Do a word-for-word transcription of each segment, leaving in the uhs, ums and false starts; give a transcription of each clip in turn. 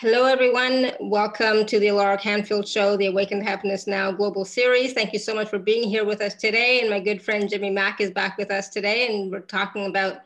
Hello, everyone. Welcome to the Alara Canfield Show, the Awakened Happiness Now Global Series. Thank you so much for being here with us today. And my good friend, Jimmy Mack, is back with us today. And we're talking about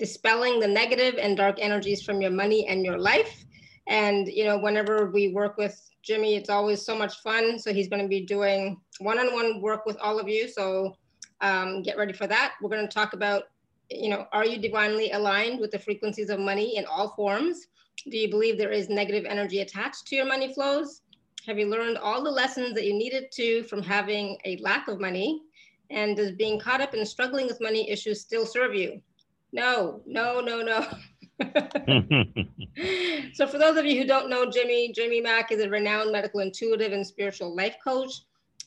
dispelling the negative and dark energies from your money and your life. And, you know, whenever we work with Jimmy, it's always so much fun. So he's going to be doing one-on-one work with all of you. So um, get ready for that. We're going to talk about, you know, are you divinely aligned with the frequencies of money in all forms? Do you believe there is negative energy attached to your money flows? Have you learned all the lessons that you needed to from having a lack of money? And does being caught up in struggling with money issues still serve you? No, no, no, no. So for those of you who don't know Jimmy, Jimmy Mack is a renowned medical intuitive and spiritual life coach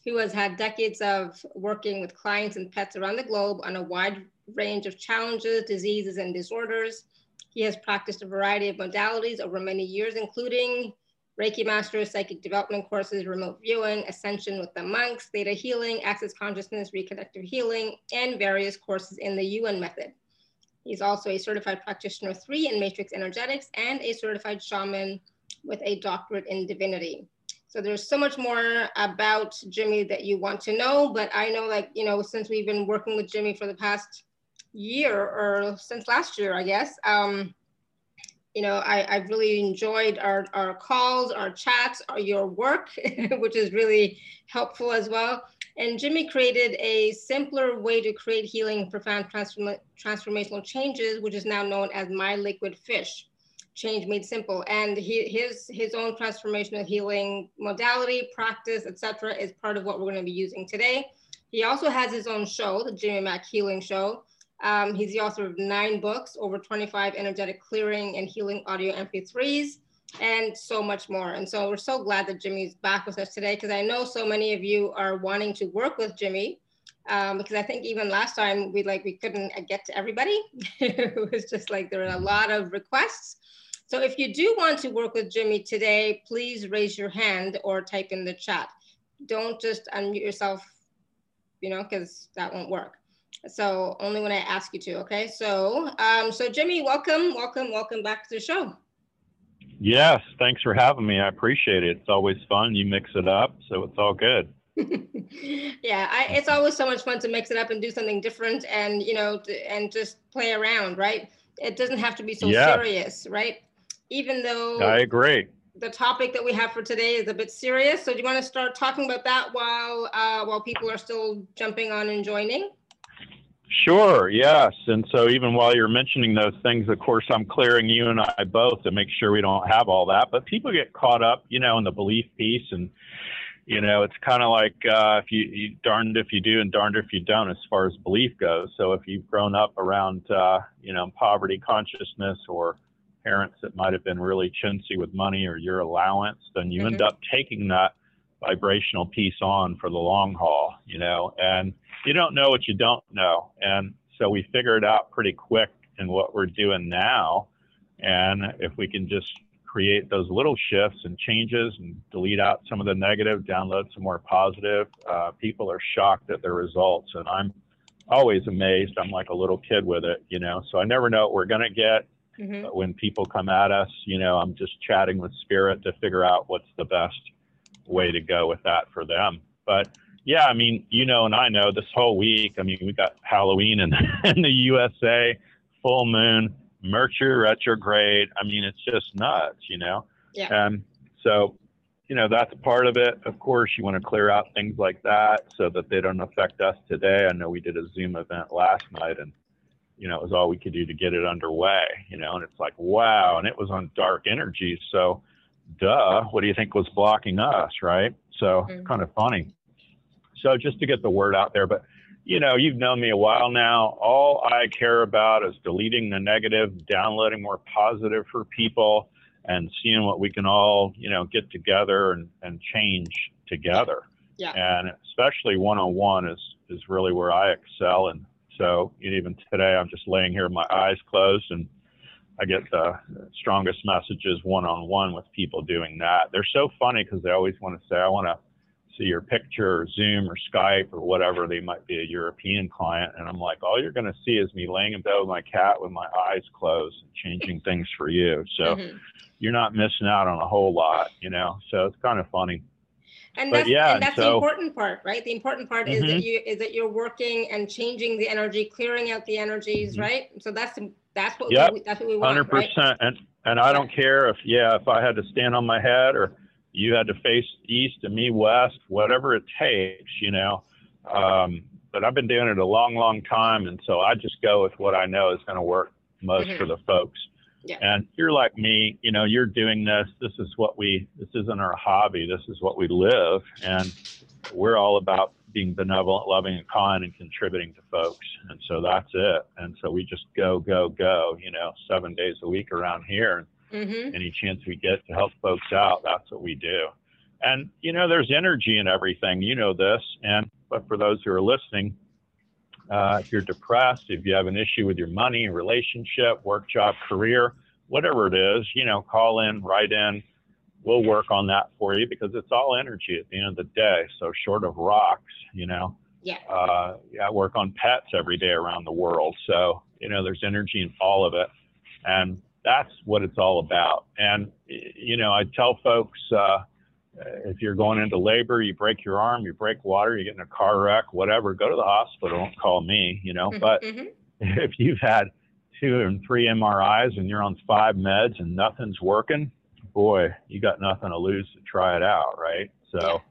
who has had decades of working with clients and pets around the globe on a wide range of challenges, diseases, and disorders. He has practiced a variety of modalities over many years, including Reiki Master, Psychic Development Courses, Remote Viewing, Ascension with the Monks, Theta Healing, Access Consciousness, Reconnective Healing, and various courses in the U N method. He's also a Certified Practitioner three in Matrix Energetics and a Certified Shaman with a Doctorate in Divinity. So there's so much more about Jimmy that you want to know, but I know, like, you know, since we've been working with Jimmy for the past year or since last year, I guess, um, you know, I, I've really enjoyed our, our calls, our chats, our, your work, which is really helpful as well. And Jimmy created a simpler way to create healing, profound transform transformational changes, which is now known as My Liquid Fish, Change Made Simple. And he, his, his own transformational healing modality, practice, et cetera, is part of what we're gonna be using today. He also has his own show, the Jimmy Mack Healing Show. Um, he's the author of nine books, over twenty-five energetic clearing and healing audio M P threes, and so much more. And so we're so glad that Jimmy's back with us today, because I know so many of you are wanting to work with Jimmy, um, because I think even last time we like we couldn't get to everybody. It was just like there were a lot of requests. So if you do want to work with Jimmy today, please raise your hand or type in the chat. Don't just unmute yourself, you know, because that won't work. So only when I ask you to, okay? So, um, so Jimmy, welcome, welcome, welcome back to the show. Yes, thanks for having me. I appreciate it. It's always fun. You mix it up, so it's all good. Yeah, I, it's always so much fun to mix it up and do something different, and you know, and just play around, right? It doesn't have to be so yes. serious, right? Even though I agree, the topic that we have for today is a bit serious. So, do you want to start talking about that while uh, while people are still jumping on and joining? Sure, yes. And so even while you're mentioning those things, of course, I'm clearing you and I both to make sure we don't have all that. But people get caught up, you know, in the belief piece. And, you know, it's kind of like uh, if you, you darned if you do and darned if you don't as far as belief goes. So if you've grown up around, uh, you know, poverty consciousness or parents that might have been really chintzy with money or your allowance, then you mm-hmm. end up taking that vibrational piece on for the long haul, you know, and you don't know what you don't know. And so we figure it out pretty quick in what we're doing now. And if we can just create those little shifts and changes and delete out some of the negative, download some more positive, uh, people are shocked at their results. And I'm always amazed. I'm like a little kid with it, you know, so I never know what we're going to get. Mm-hmm. But when people come at us, you know, I'm just chatting with spirit to figure out what's the best way to go with that for them. But yeah, I mean, you know, and I know this whole week, I mean, we got Halloween in, in the U S A, full moon, Mercury retrograde. I mean, it's just nuts, you know? Yeah. Um, so, you know, that's part of it. Of course, you want to clear out things like that so that they don't affect us today. I know we did a Zoom event last night and, you know, it was all we could do to get it underway, you know, and it's like, wow. And it was on dark energy. So, duh, what do you think was blocking us, right? So mm-hmm. kind of funny. So just to get the word out there, but you know, you've known me a while now. All I care about is deleting the negative, downloading more positive for people and seeing what we can all, you know, get together and, and change together. Yeah. And especially one-on-one is, is really where I excel. And so even today, I'm just laying here, my eyes closed, and I get the strongest messages one-on-one with people doing that. They're so funny because they always want to say, I want to see your picture or Zoom or Skype or whatever. They might be a European client. And I'm like, all you're going to see is me laying in bed with my cat with my eyes closed and changing things for you. So mm-hmm. you're not missing out on a whole lot, you know? So it's kind of funny. And but that's, yeah, and that's so, the important part, right? The important part mm-hmm. is that you, is that you're working and changing the energy, clearing out the energies, mm-hmm. right? So that's, that's what, yep. we, that's what we want, one hundred percent. Right? And, and I don't care if, yeah, if I had to stand on my head or you had to face east and me west, whatever it takes, you know. Um, but I've been doing it a long, long time. And so I just go with what I know is going to work most mm-hmm. for the folks. Yeah. And you're like me, you know, you're doing this. This is what we, this isn't our hobby. This is what we live. And we're all about being benevolent, loving, and kind and contributing to folks. And so that's it. And so we just go, go, go, you know, seven days a week around here. Mm-hmm. Any chance we get to help folks out, that's what we do. And, you know, there's energy in everything. You know this. And but for those who are listening, uh, if you're depressed, if you have an issue with your money, relationship, work, job, career, whatever it is, you know, call in, write in. We'll work on that for you because it's all energy at the end of the day. So short of rocks, you know. Yeah. Uh, yeah, I work on pets every day around the world. So, you know, there's energy in all of it. And that's what it's all about. And, you know, I tell folks, uh, if you're going into labor, you break your arm, you break water, you get in a car wreck, whatever, go to the hospital, don't call me, you know. Mm-hmm, but mm-hmm. if you've had two and three M R Is and you're on five meds and nothing's working, boy, you got nothing to lose to try it out, right? So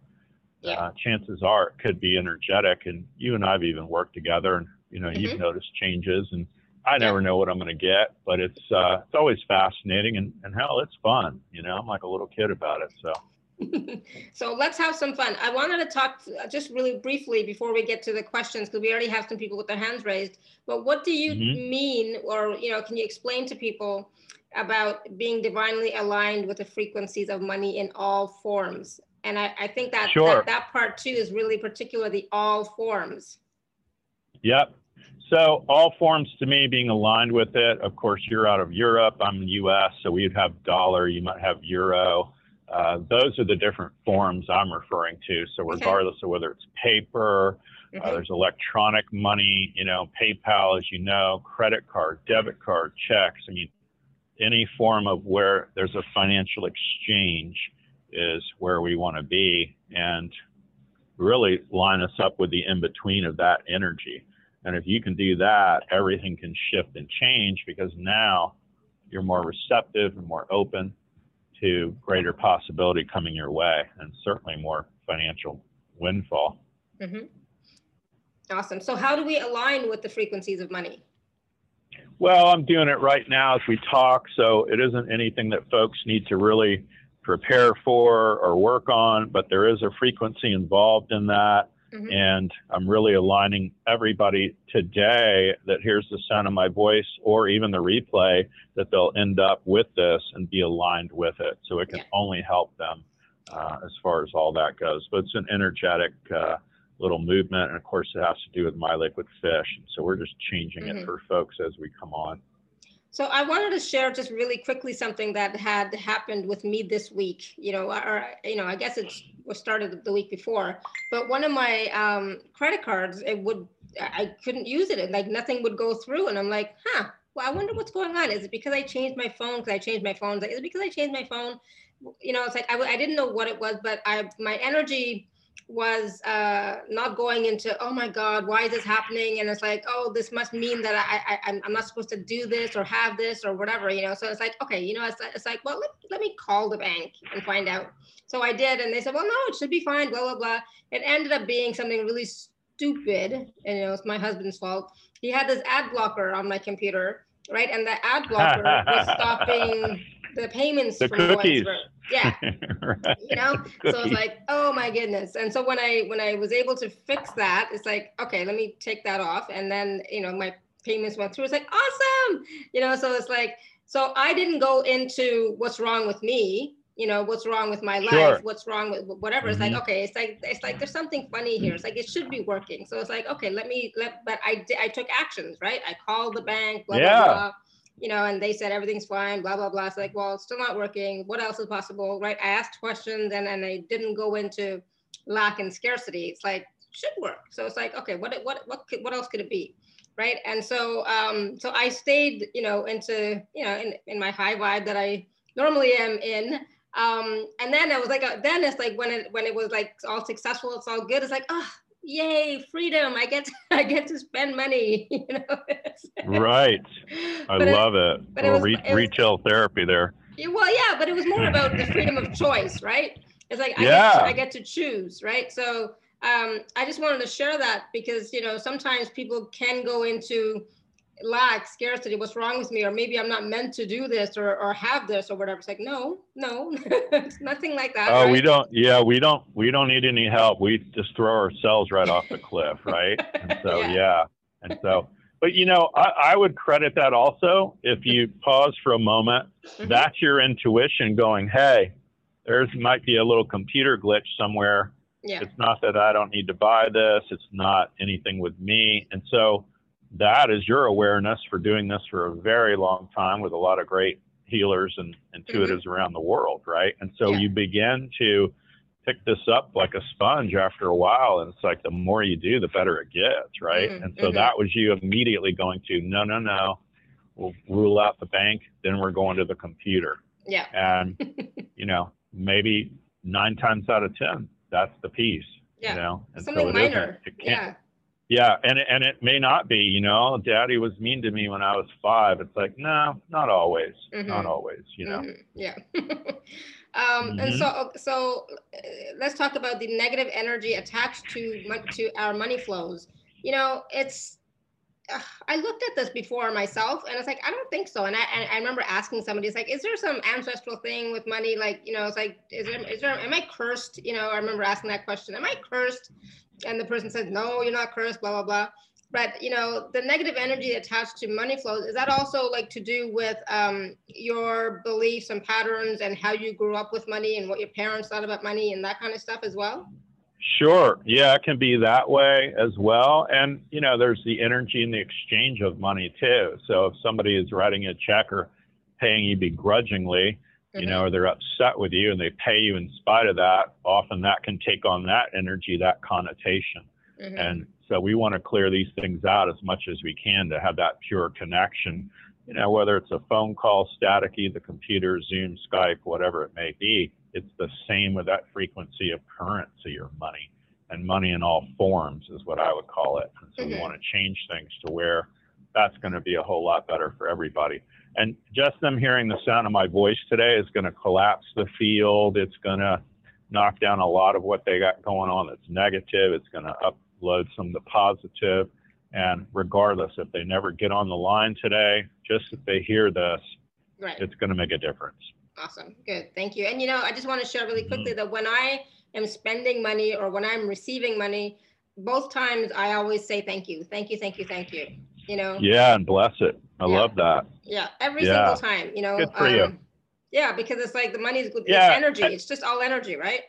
yeah. Yeah. Uh, chances are it could be energetic. And you and I have even worked together and, you know, mm-hmm. you've noticed changes and I never know what I'm going to get, but it's uh, it's always fascinating and, and hell, it's fun. You know, I'm like a little kid about it. So, so let's have some fun. I wanted to talk just really briefly before we get to the questions, because we already have some people with their hands raised. But what do you mm-hmm. mean, or you know, can you explain to people about being divinely aligned with the frequencies of money in all forms? And I, I think that, sure. that that part too is really particular, the all forms. Yep. So all forms to me being aligned with it, of course, you're out of Europe, I'm U S, so we'd have dollar, you might have euro. Uh, those are the different forms I'm referring to. So regardless okay. of whether it's paper, mm-hmm. uh, there's electronic money, you know, PayPal, as you know, credit card, debit card, checks. I mean, any form of where there's a financial exchange is where we want to be and really line us up with the in-between of that energy. And if you can do that, everything can shift and change because now you're more receptive and more open to greater possibility coming your way and certainly more financial windfall. Mm-hmm. Awesome. So how do we align with the frequencies of money? Well, I'm doing it right now as we talk. So it isn't anything that folks need to really prepare for or work on, but there is a frequency involved in that. Mm-hmm. And I'm really aligning everybody today that hears the sound of my voice or even the replay that they'll end up with this and be aligned with it. So it can yeah. only help them uh, as far as all that goes. But it's an energetic uh, little movement. And of course, it has to do with My Liquid Fish. So we're just changing mm-hmm. it for folks as we come on. So I wanted to share just really quickly something that had happened with me this week, you know, or, you know, I guess it was started the week before, but one of my um, credit cards, it would, I couldn't use it. And like nothing would go through. And I'm like, huh, well, I wonder what's going on. Is it because I changed my phone? Because I changed my phone. Like, is it because I changed my phone? You know, it's like, I, I didn't know what it was, but I, my energy was uh, not going into, oh my God, why is this happening? And it's like, oh, this must mean that I, I, I'm not supposed to do this or have this or whatever, you know? So it's like, okay, you know, it's, it's like, well, let, let me call the bank and find out. So I did. And they said, well, no, it should be fine, blah, blah, blah. It ended up being something really stupid. And you know, it's my husband's fault. He had this ad blocker on my computer, right? And the ad blocker was stopping the payments the from cookies. Voice, yeah. Right. You know, so I was like, oh my goodness. And so when I when I was able to fix that, it's like, okay, let me take that off. And then, you know, my payments went through. It's like, awesome. You know, so it's like, so I didn't go into what's wrong with me, you know, what's wrong with my life, sure. what's wrong with whatever. Mm-hmm. It's like, okay, it's like, it's like, there's something funny here. It's like, it should be working. So it's like, okay, let me, let, but I did, I took actions, right? I called the bank, blah, yeah. blah, blah. You know, and they said, everything's fine, blah, blah, blah. It's like, well, it's still not working. What else is possible, right? I asked questions and, and I didn't go into lack and scarcity, it's like, should work. So it's like, okay, what what what could, what else could it be, right? And so um, so I stayed, you know, into you know in, in my high vibe that I normally am in. Um, and then I was like, uh, then it's like when it when it was like all successful, it's all good. It's like, oh, yay, freedom! I get to, I get to spend money, you know. Right, I love it. it. But it was, re it was, retail therapy there. Yeah, well, yeah, but it was more about the freedom of choice, right? It's like I, yeah. get to, I get to choose, right? So. Um, I just wanted to share that because, you know, sometimes people can go into lack, scarcity, what's wrong with me, or maybe I'm not meant to do this or, or have this or whatever. It's like, no, no, it's nothing like that. Oh, right? we don't. Yeah, we don't. We don't need any help. We just throw ourselves right off the cliff. Right. And so, yeah. yeah. And so, but, you know, I, I would credit that also. If you pause for a moment, that's your intuition going, hey, there's might be a little computer glitch somewhere. Yeah. It's not that I don't need to buy this. It's not anything with me. And so that is your awareness for doing this for a very long time with a lot of great healers and intuitives mm-hmm. around the world, right? And so yeah. you begin to pick this up like a sponge after a while. And it's like the more you do, the better it gets, right? Mm-hmm. And so mm-hmm. that was you immediately going to, no, no, no, we'll rule out the bank. Then we're going to the computer. Yeah. And, you know, maybe nine times out of ten. That's the piece, yeah. you know, and something so it minor. It yeah. Yeah. And, and it may not be, you know, daddy was mean to me when I was five. It's like, no, not always, mm-hmm. not always, you know? Mm-hmm. Yeah. um, mm-hmm. And so, so let's talk about the negative energy attached to, to our money flows. You know, it's, uh, I looked at this before myself and it's like, I don't think so. And I, and I remember asking somebody, it's like, is there some ancestral thing with money? Like, you know, it's like, is there, is there, am I cursed? You know, I remember asking that question, am I cursed? And the person said, no, you're not cursed, blah, blah, blah. But, you know, the negative energy attached to money flows, is that also like to do with um, your beliefs and patterns and how you grew up with money and what your parents thought about money and that kind of stuff as well? Sure. Yeah, it can be that way as well. And, you know, there's the energy and the exchange of money, too. So if somebody is writing a check or paying you begrudgingly, mm-hmm. you know, or they're upset with you and they pay you in spite of that, often that can take on that energy, that connotation. Mm-hmm. And so we want to clear these things out as much as we can to have that pure connection, you know, whether it's a phone call, staticky, the computer, Zoom, Skype, whatever it may be. It's the same with that frequency of currency or money, and money in all forms is what I would call it. And so mm-hmm. we want to change things to where that's going to be a whole lot better for everybody. And just them hearing the sound of my voice today is going to collapse the field. It's going to knock down a lot of what they got going on that's negative. It's going to upload some of the positive. And regardless, if they never get on the line today, just if they hear this, right. it's going to make a difference. Awesome. Good. Thank you. And, you know, I just want to share really quickly that when I am spending money or when I'm receiving money, both times I always say, thank you, thank you, thank you, thank you, you know? Yeah. And bless it. I yeah. love that. Yeah. Every yeah. single time, you know, good for um, you. Yeah, because it's like the money's good. Yeah. It's energy. It's just all energy, right?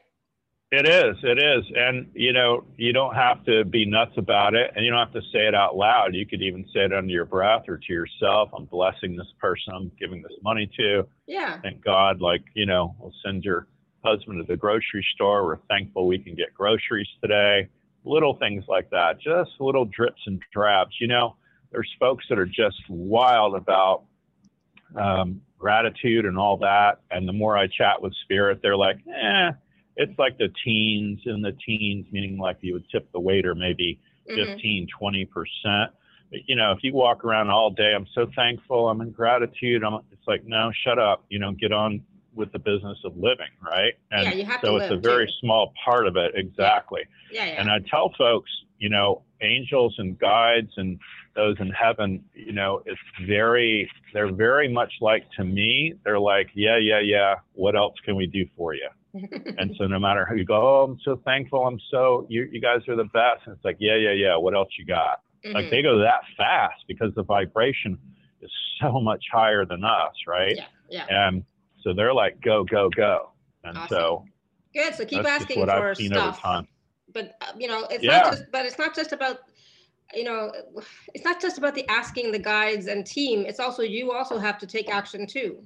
It is. It is. And, you know, you don't have to be nuts about it and you don't have to say it out loud. You could even say it under your breath or to yourself. I'm blessing this person I'm giving this money to. Yeah. Thank God, like, you know, we'll send your husband to the grocery store. We're thankful we can get groceries today. Little things like that, just little drips and drabs. You know, there's folks that are just wild about um, gratitude and all that. And the more I chat with spirit, they're like, eh. It's like the teens and the teens, meaning like you would tip the waiter maybe fifteen, twenty percent. But, you know, if you walk around all day, I'm so thankful, I'm in gratitude. I'm, it's like, no, shut up, you know, get on with the business of living, right? And yeah, you have so to it's live, a very too. small part of it, exactly. Yeah. Yeah, yeah. And I tell folks, you know, angels and guides and those in heaven, you know, it's very, they're very much like to me, they're like, yeah, yeah, yeah, what else can we do for you? And so no matter how you go, oh, I'm so thankful. I'm so, you, you guys are the best. And it's like, yeah, yeah, yeah. What else you got? Mm-hmm. Like they go that fast because the vibration is so much higher than us. Right. Yeah. Yeah. And so they're like, go, go, go. And awesome. so. Good. So keep asking what for I've seen stuff. Over time. But uh, you know, it's yeah. not just, but it's not just about, you know, it's not just about the asking the guides and team. It's also, you also have to take action too.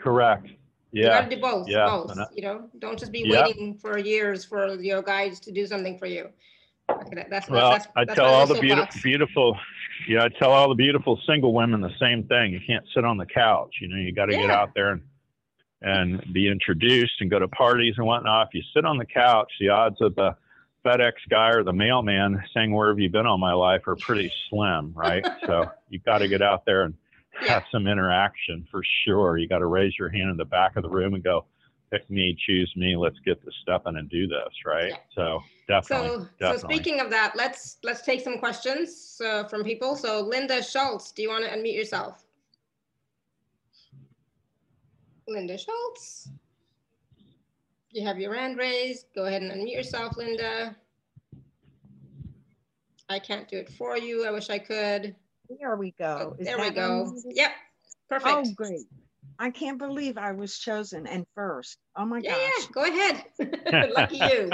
Correct. Yeah. You gotta do both, yeah. both, you know, don't just be yeah. waiting for years for your guides to do something for you. Okay, that's, well, that's, that's, I tell all the beautiful, beautiful, yeah, I tell all the beautiful single women the same thing. You can't sit on the couch, you know, you got to yeah. get out there and, and be introduced and go to parties and whatnot. If you sit on the couch, the odds of the FedEx guy or the mailman saying, where have you been all my life, are pretty slim, right? So you got to get out there and yeah. have some interaction for sure. You got to raise your hand in the back of the room and go, pick me, choose me, let's get to stepping and do this, right? Yeah. So definitely, so, definitely. So speaking of that, let's let's take some questions uh, from people. So Linda Schultz, do you want to unmute yourself? Linda Schultz, you have your hand raised. Go ahead and unmute yourself, Linda. I can't do it for you. I wish I could. There we go. Oh, there we go. Yep. Perfect. Oh, great. I can't believe I was chosen and first. Oh my yeah, gosh. Yeah, go ahead. Lucky you.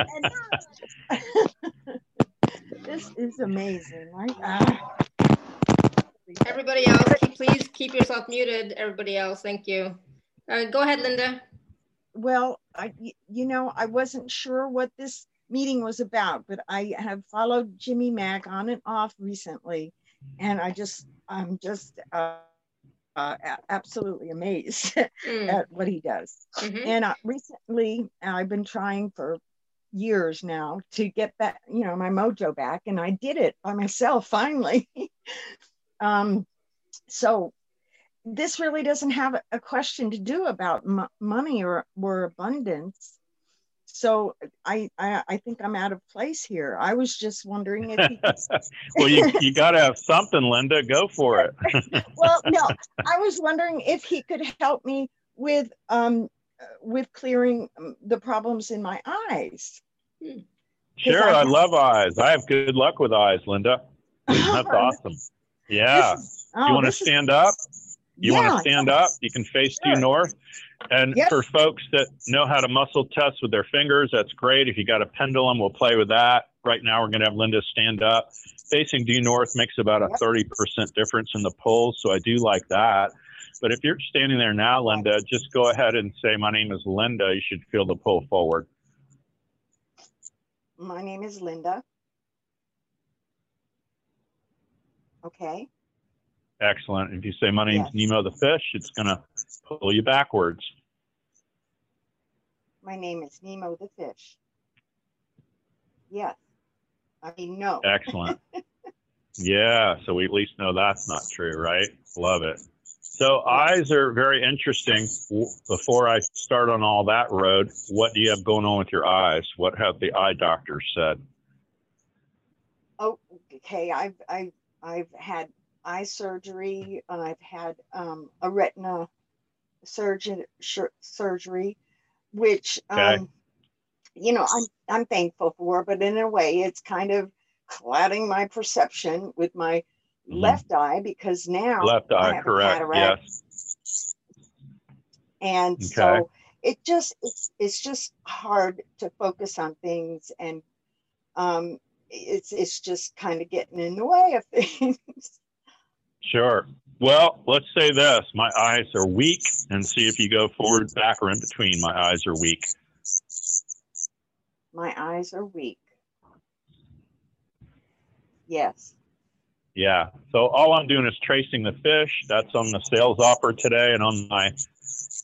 This is amazing, right? Uh, everybody else, please keep yourself muted. Everybody else, thank you. Uh, go ahead, Linda. Well, I, you know, I wasn't sure what this meeting was about, but I have followed Jimmy Mack on and off recently. And I just, I'm just uh, uh, absolutely amazed mm. at what he does. Mm-hmm. And uh, recently, I've been trying for years now to get back, you know, my mojo back, and I did it by myself finally. um, so this really doesn't have a question to do about m money or, or abundance. So I, I I think I'm out of place here. I was just wondering if you could... Well, you, you got to have something, Linda. Go for it. Well, no, I was wondering if he could help me with um with clearing the problems in my eyes. Sure, I, I love eyes. I have good luck with eyes, Linda. That's awesome. Yeah. Is, oh, you want to stand is... up? You yeah, want to stand up, you can face sure. due north. And yep. for folks that know how to muscle test with their fingers, that's great. If you got a pendulum, we'll play with that. Right now, we're going to have Linda stand up. Facing due north makes about a thirty percent difference in the pulls, so I do like that. But if you're standing there now, Linda, just go ahead and say, my name is Linda. You should feel the pull forward. My name is Linda. Okay. Excellent. If you say, my name's yes. Nemo the fish, it's going to pull you backwards. My name is Nemo the fish. Yes. I mean, no. Excellent. Yeah. So we at least know that's not true, right? Love it. So eyes are very interesting. Before I start on all that road, what do you have going on with your eyes? What have the eye doctors said? Oh, okay. I've, I've, I've had eye surgery. I've had um, a retina surgeon surgery, which okay. um, you know, I'm I'm thankful for, but in a way, it's kind of clouding my perception with my mm-hmm. left eye, because now left eye, I have correct, a cataract. Yes. And okay. so it just it's it's just hard to focus on things, and um, it's it's just kind of getting in the way of things. Sure. Well, let's say this. My eyes are weak, and see if you go forward, back, or in between. My eyes are weak. My eyes are weak. Yes. Yeah. So all I'm doing is tracing the fish. That's on the sales offer today and on my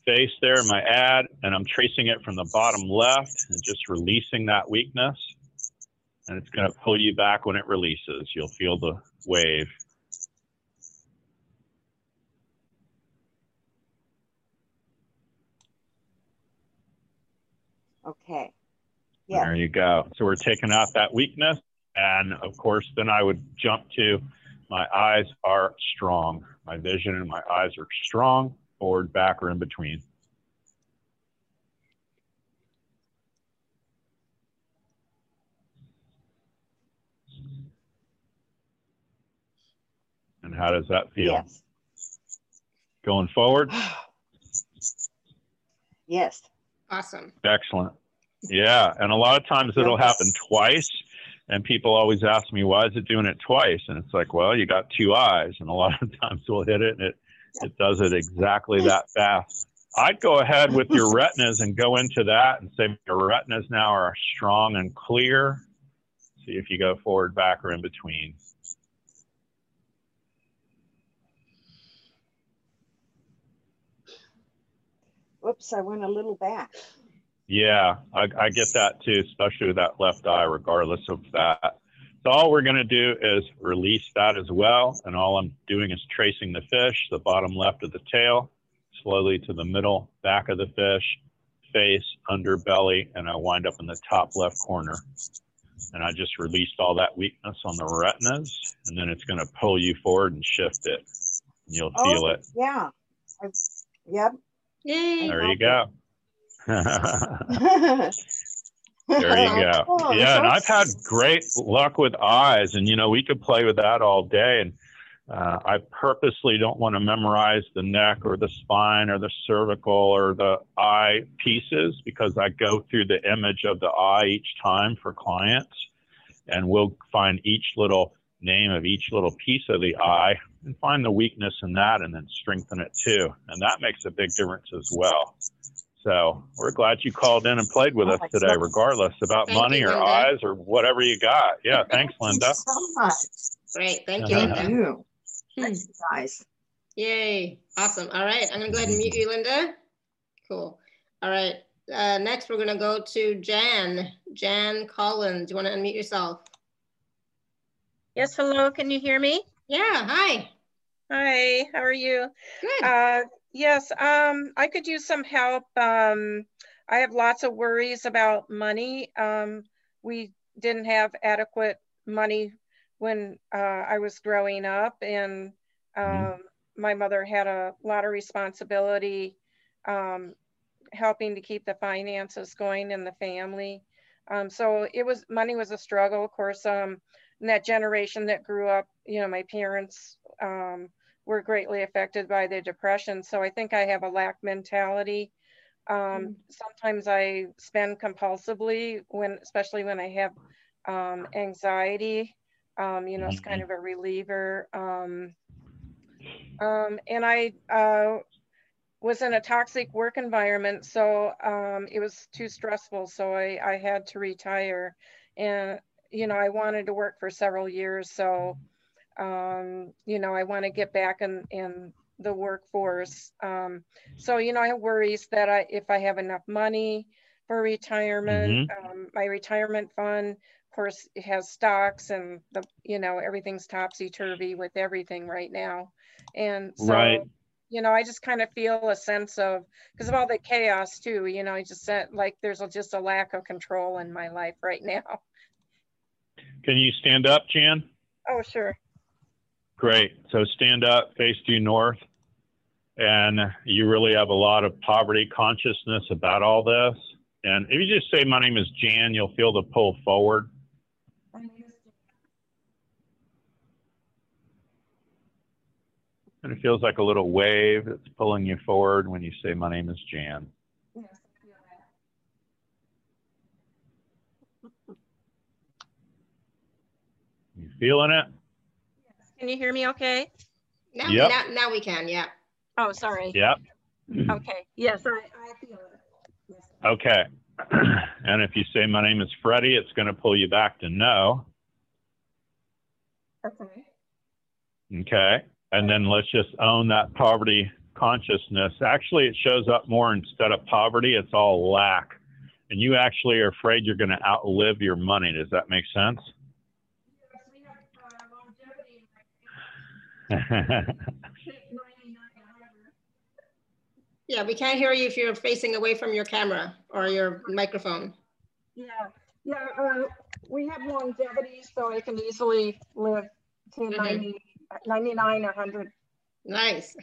face there, my ad, and I'm tracing it from the bottom left and just releasing that weakness, and it's going to pull you back when it releases. You'll feel the wave. Okay. Yeah. There you go. So we're taking out that weakness. And of course, then I would jump to my eyes are strong. My vision and my eyes are strong, forward, back, or in between. And how does that feel? Yes. Going forward? Yes. Awesome. Excellent. Yeah. And a lot of times it'll happen twice. And people always ask me, why is it doing it twice? And it's like, well, you got two eyes. And a lot of times we'll hit it and it, it does it exactly that fast. I'd go ahead with your retinas and go into that and say your retinas now are strong and clear. See if you go forward, back, or in between. Whoops, I went a little back. Yeah, I, I get that too, especially with that left eye, regardless of that. So all we're going to do is release that as well. And all I'm doing is tracing the fish, the bottom left of the tail, slowly to the middle back of the fish, face, underbelly, and I wind up in the top left corner. And I just released all that weakness on the retinas, and then it's going to pull you forward and shift it. And you'll oh, feel it. Yeah. I've, yep. Yay. There you go. There you go. Yeah, and I've had great luck with eyes, and you know, we could play with that all day. And uh, I purposely don't want to memorize the neck or the spine or the cervical or the eye pieces, because I go through the image of the eye each time for clients, and we'll find each little name of each little piece of the eye and find the weakness in that and then strengthen it too. And that makes a big difference as well. So we're glad you called in and played with oh, us today, goodness. regardless about thank money you, or Linda. eyes or whatever you got. Yeah, thanks, Linda. Thank you so much. Great, thank you, Linda. Thank you. Thank you, guys. Yay, awesome. All right, I'm gonna go ahead and mute you, Linda. Cool. All right, uh, next we're gonna go to Jan. Jan Collins, do you wanna unmute yourself? Yes, hello, can you hear me? Yeah, hi. Hi, how are you? Good. Uh, yes, um, I could use some help. Um, I have lots of worries about money. Um, we didn't have adequate money when uh, I was growing up, and um, mm-hmm. my mother had a lot of responsibility um, helping to keep the finances going in the family. Um, so it was, money was a struggle, of course. Um, And that generation that grew up, you know, my parents um, were greatly affected by the Depression. So I think I have a lack mentality. Um, mm-hmm. Sometimes I spend compulsively when, especially when I have um, anxiety, um, you know, it's kind of a reliever. Um, um, and I uh, was in a toxic work environment. So um, it was too stressful. So I, I had to retire, and you know, I wanted to work for several years. So, um, you know, I want to get back in, in the workforce. Um, so, you know, I have worries that I, if I have enough money for retirement, mm-hmm. um, my retirement fund, of course, it has stocks, and the, you know, everything's topsy-turvy with everything right now. And so, right. you know, I just kind of feel a sense of, because of all the chaos too, you know, I just said, like, there's a, just a lack of control in my life right now. Can you stand up, Jan? Oh, sure. Great. So stand up, face due north. And you really have a lot of poverty consciousness about all this. And if you just say, my name is Jan, you'll feel the pull forward. And it feels like a little wave that's pulling you forward when you say, my name is Jan. You feeling it? Can you hear me okay? Now, yep. now, now we can, yeah. Oh, sorry. Yep. Okay, yes, I, I feel it. Yes. Okay, and if you say, my name is Freddie, it's gonna pull you back to no. Okay. Okay, and then let's just own that poverty consciousness. Actually, it shows up more instead of poverty, it's all lack. And you actually are afraid you're gonna outlive your money. Does that make sense? Yeah, we can't hear you if you're facing away from your camera or your microphone. Yeah, yeah. Uh, we have longevity, so I can easily live to mm-hmm. ninety, ninety-nine, one hundred. Nice.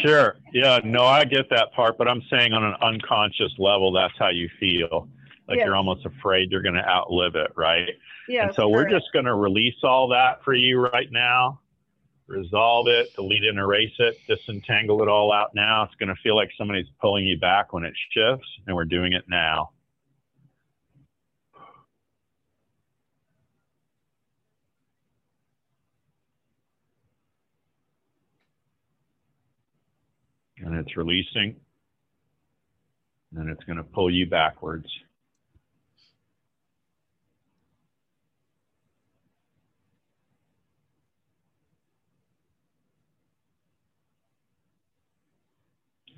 Sure. Yeah, no, I get that part, but I'm saying on an unconscious level, that's how you feel. Like yes. you're almost afraid you're going to outlive it, right? Yeah. And so we're just going to release all that for you right now. Resolve it, delete and erase it, disentangle it all out now. It's going to feel like somebody's pulling you back when it shifts, and we're doing it now. And it's releasing. And then it's going to pull you backwards.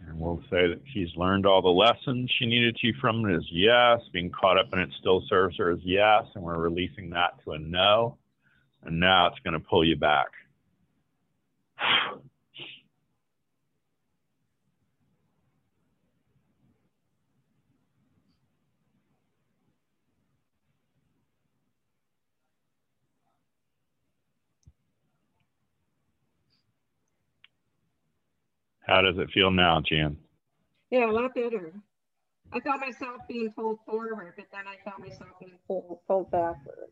And we'll say that she's learned all the lessons she needed to from it is yes. Being caught up in it still serves her as yes. And we're releasing that to a no. And now it's going to pull you back. How does it feel now, Jan? Yeah, a lot better. I felt myself being pulled forward, but then I felt myself being pulled, pulled backward.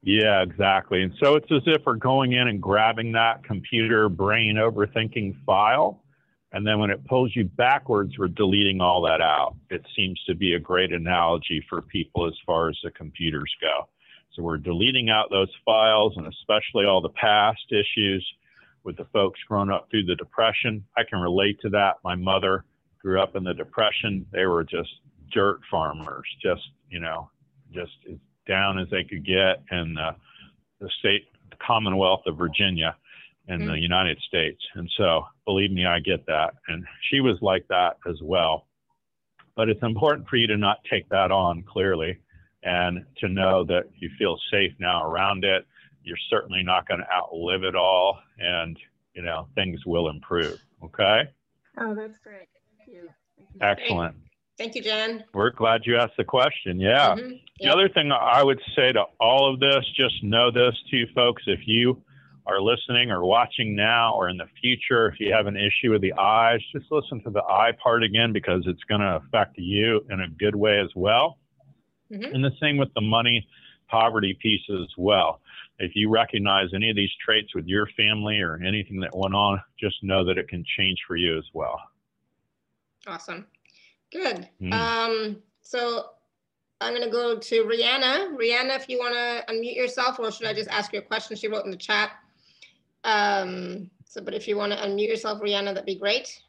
Yeah, exactly. And so it's as if we're going in and grabbing that computer brain overthinking file. And then when it pulls you backwards, we're deleting all that out. It seems to be a great analogy for people as far as the computers go. So we're deleting out those files and especially all the past issues with the folks growing up through the Depression. I can relate to that. My mother grew up in the Depression. They were just dirt farmers, just, you know, just as down as they could get in the, the state, the Commonwealth of Virginia and mm-hmm. the United States. And so, believe me, I get that. And she was like that as well. But it's important for you to not take that on, clearly, and to know that you feel safe now around it. You're certainly not going to outlive it all, and, you know, things will improve. Okay? Oh, that's great. Thank you. Thank you. Excellent. Thank you, Jan. We're glad you asked the question. Yeah. Mm-hmm. Yeah. The other thing I would say to all of this, just know this too, folks, if you are listening or watching now or in the future, if you have an issue with the eyes, just listen to the eye part again, because it's going to affect you in a good way as well. Mm-hmm. And the same with the money poverty piece as well. If you recognize any of these traits with your family or anything that went on, just know that it can change for you as well. Awesome. Good. Mm. Um, so I'm going to go to Rihanna. Rihanna, if you want to unmute yourself, or should I just ask you a question? She wrote in the chat. Um, so, but if you want to unmute yourself, Rihanna, that'd be great.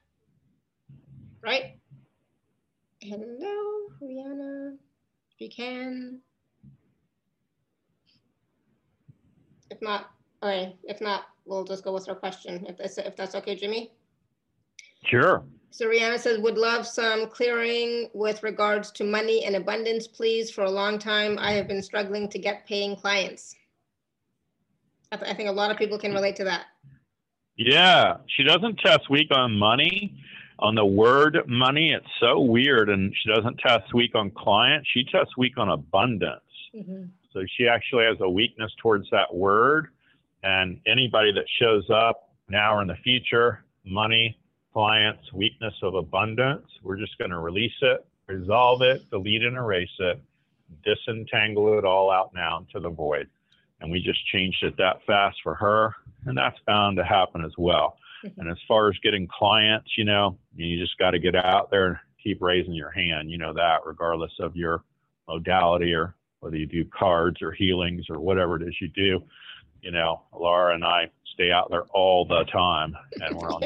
Right? Hello, Rihanna, if you can. If not, all right. If not, we'll just go with her question. If that's, if that's okay, Jimmy? Sure. So Rihanna says, would love some clearing with regards to money and abundance, please. For a long time, I have been struggling to get paying clients. I, th I think a lot of people can relate to that. Yeah, she doesn't test weak on money, on the word money. It's so weird. And she doesn't test weak on clients. She tests weak on abundance. Mm-hmm. So she actually has a weakness towards that word. And anybody that shows up now or in the future, money, clients, weakness of abundance, we're just going to release it, resolve it, delete and erase it, disentangle it all out now to the void. And we just changed it that fast for her, and that's bound to happen as well. And as far as getting clients, you know, you just got to get out there and keep raising your hand, you know that, regardless of your modality or whether you do cards or healings or whatever it is you do. You know, Alara and I stay out there all the time, and we're on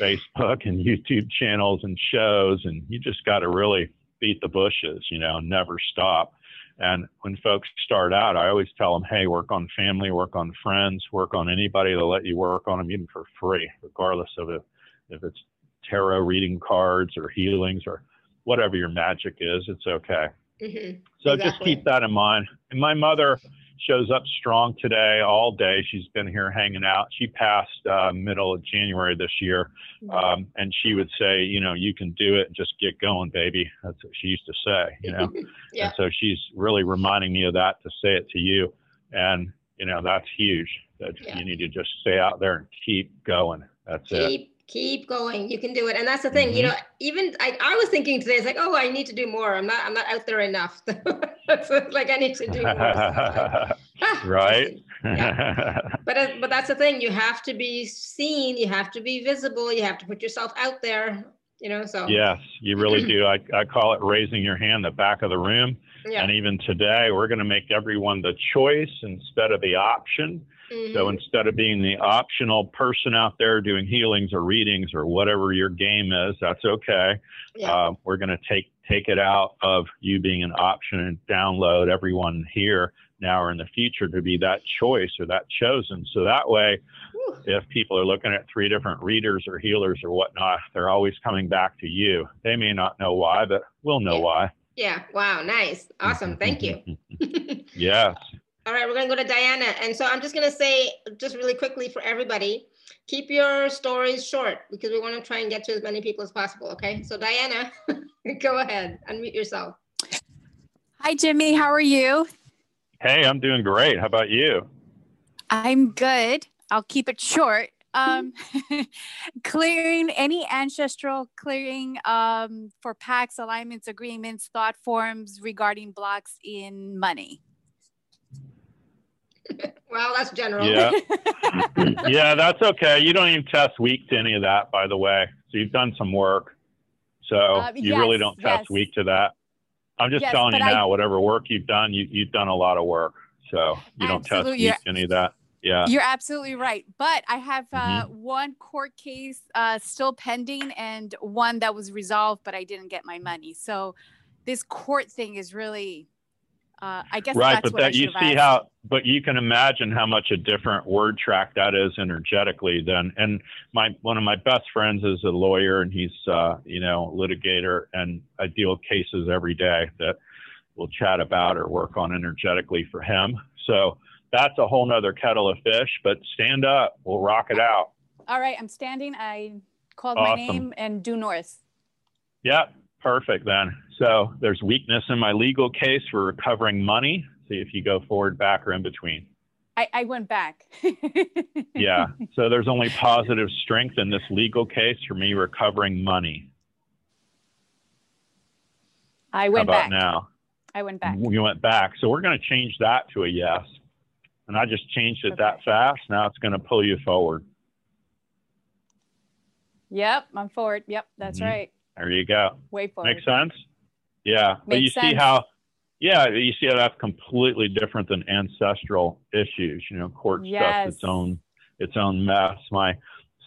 Facebook and YouTube channels and shows, and you just got to really beat the bushes, you know, never stop. And when folks start out, I always tell them, hey, work on family, work on friends, work on anybody that'll let you work on them, even for free, regardless of if, if it's tarot reading cards or healings or whatever your magic is, it's okay. Mm-hmm. So exactly. Just keep that in mind. And my mother shows up strong today, all day. She's been here hanging out. She passed uh, middle of January this year. Um, and she would say, you know, you can do it. Just get going, baby. That's what she used to say, you know. Yeah. And so she's really reminding me of that to say it to you. And, you know, that's huge. That yeah. You need to just stay out there and keep going. That's keep, it. Keep going. You can do it. And that's the thing, mm-hmm. you know, even I, I was thinking today, it's like, oh, I need to do more. I'm not, I'm not out there enough. So like I need to do more. So like, ah, right. Yeah. But uh, but that's the thing. You have to be seen. You have to be visible. You have to put yourself out there. You know. So yes, you really do. I I call it raising your hand, the back of the room. Yeah. And even today, we're going to make everyone the choice instead of the option. Mm-hmm. So instead of being the optional person out there doing healings or readings or whatever your game is, that's okay. Yeah. Uh, we're going to take take it out of you being an option and download everyone here now or in the future to be that choice or that chosen. So that way, Whew. if people are looking at three different readers or healers or whatnot, they're always coming back to you. They may not know why, but we'll know yeah. why. Yeah. Wow. Nice. Awesome. Thank you. Yes. All right. We're going to go to Diana. And so I'm just going to say just really quickly for everybody, keep your stories short because we want to try and get to as many people as possible. Okay. So Diana, go ahead. Unmute yourself. Hi, Jimmy. How are you? Hey, I'm doing great. How about you? I'm good. I'll keep it short. Um, clearing any ancestral clearing um, for pacts, alignments, agreements, thought forms regarding blocks in money. Well, that's general. Yeah. Yeah, that's okay. You don't even test weak to any of that, by the way. So you've done some work. So uh, you yes, really don't test yes. weak to that. I'm just yes, telling you now, I, whatever work you've done, you, you've done a lot of work. So you don't test weak to any of that. Yeah. You're absolutely right. But I have uh, mm-hmm. one court case uh, still pending and one that was resolved, but I didn't get my money. So this court thing is really, uh, I guess right, that's but what that, I you see asked. How, but you can imagine how much a different word track that is energetically then. And my, one of my best friends is a lawyer and he's, uh, you know, litigator, and I deal with cases every day that we'll chat about or work on energetically for him. So that's a whole nother kettle of fish, but stand up. We'll rock it out. All right. I'm standing. I called awesome. my name and due north. Yeah. Perfect then. So there's weakness in my legal case for recovering money. See if you go forward, back, or in between. I, I went back. Yeah. So there's only positive strength in this legal case for me recovering money. I went How about back. Now? I went back. You went back. So we're going to change that to a yes. And I just changed it okay. that fast. Now it's going to pull you forward. Yep, I'm forward. Yep, that's mm-hmm. right. There you go. Way forward. Make sense? Yeah. Makes but you sense. see how, yeah, you see how that's completely different than ancestral issues. You know, court yes. stuff, its own, its own mess. My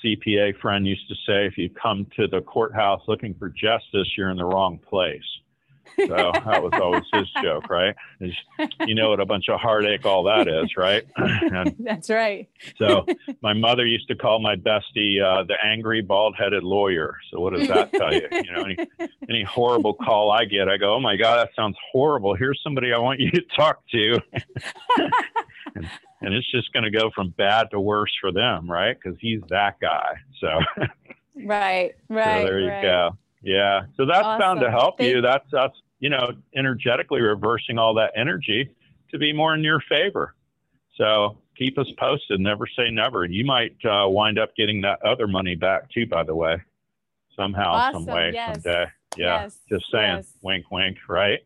C P A friend used to say, if you come to the courthouse looking for justice, you're in the wrong place. So that was always his joke, right? Is, you know what a bunch of heartache all that is, right? And that's right. So my mother used to call my bestie uh, the angry, bald-headed lawyer. So what does that tell you? You know, any, any horrible call I get, I go, oh my God, that sounds horrible. Here's somebody I want you to talk to. and, and it's just going to go from bad to worse for them, right? Because he's that guy. So right, right. So there you right. go. Yeah. So that's awesome. bound to help Thank you. That's, that's, you know, energetically reversing all that energy to be more in your favor. So keep us posted. Never say never. You might uh, wind up getting that other money back too, by the way, somehow, awesome. some way, yes. someday. Yeah. Yes. Just saying, yes. wink, wink. Right.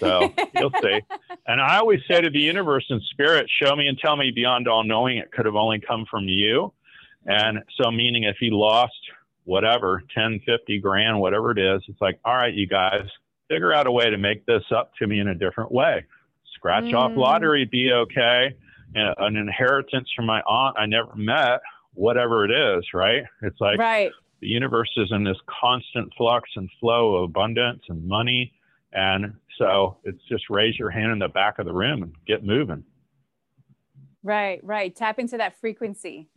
So you'll see. And I always say to the universe and spirit, show me and tell me beyond all knowing, it could have only come from you. And so meaning if he lost whatever, ten, fifty grand, whatever it is, it's like, all right, you guys, figure out a way to make this up to me in a different way. Scratch mm. off lottery, be okay. Uh, an inheritance from my aunt I never met, whatever it is, right? It's like right. the universe is in this constant flux and flow of abundance and money. And so it's just raise your hand in the back of the room and get moving. Right, right. Tap into that frequency.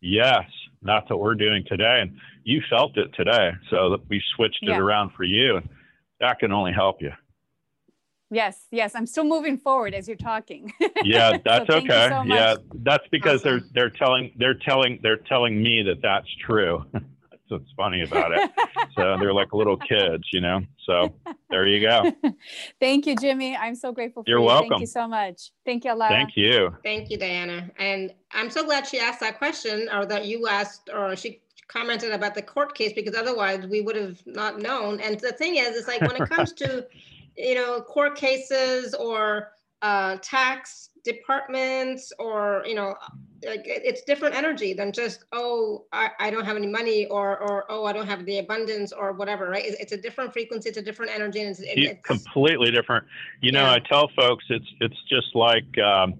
Yes. That's what we're doing today. And you felt it today. So we switched it yeah. around for you. And that can only help you. Yes. Yes. I'm still moving forward as you're talking. Yeah, that's so okay. So yeah. That's because awesome. they're, they're telling, they're telling, they're telling me that that's true. That's what's funny about it. So they're like little kids, you know, so there you go. Thank you, Jimmy. I'm so grateful for you're you. welcome. Thank you so much. Thank you, Alara. Thank you. Thank you, Diana. And I'm so glad she asked that question, or that you asked, or she commented about the court case, because otherwise we would have not known. And the thing is, it's like when it comes to, you know, court cases or uh, tax departments, or, you know, like it's different energy than just, oh, I, I don't have any money, or, or, oh, I don't have the abundance, or whatever, right? It's, it's a different frequency, it's a different energy. And it's, it, it's completely different. You know, yeah. I tell folks it's, it's just like, um,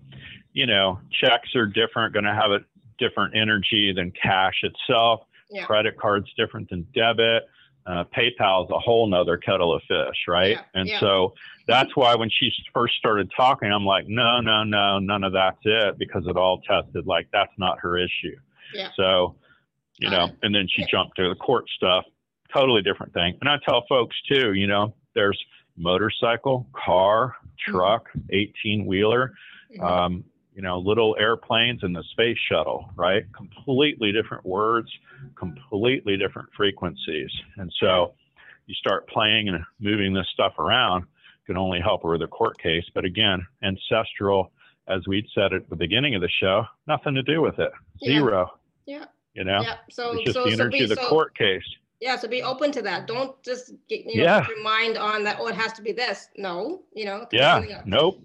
you know, checks are different, going to have a different energy than cash itself. Yeah. Credit card's different than debit. Uh, PayPal is a whole nother kettle of fish, right? Yeah, and yeah. so that's why when she first started talking, I'm like, no, no, no, none of that's it, because it all tested. Like, that's not her issue. Yeah. So, you know, uh, and then she yeah. jumped to the court stuff, totally different thing. And I tell folks too, you know, there's motorcycle, car, truck, eighteen wheeler, mm-hmm. um, you know, little airplanes and the space shuttle, right? Completely different words, completely different frequencies. And so you start playing and moving this stuff around, can only help her with a court case. But again, ancestral, as we'd said at the beginning of the show, nothing to do with it. Yeah. Zero. Yeah. You know, yeah. So, it's just so, the energy so be, of the so, court case. Yeah. So be open to that. Don't just get you know, yeah. your mind on that, oh, it has to be this. No, you know. Yeah. Nope.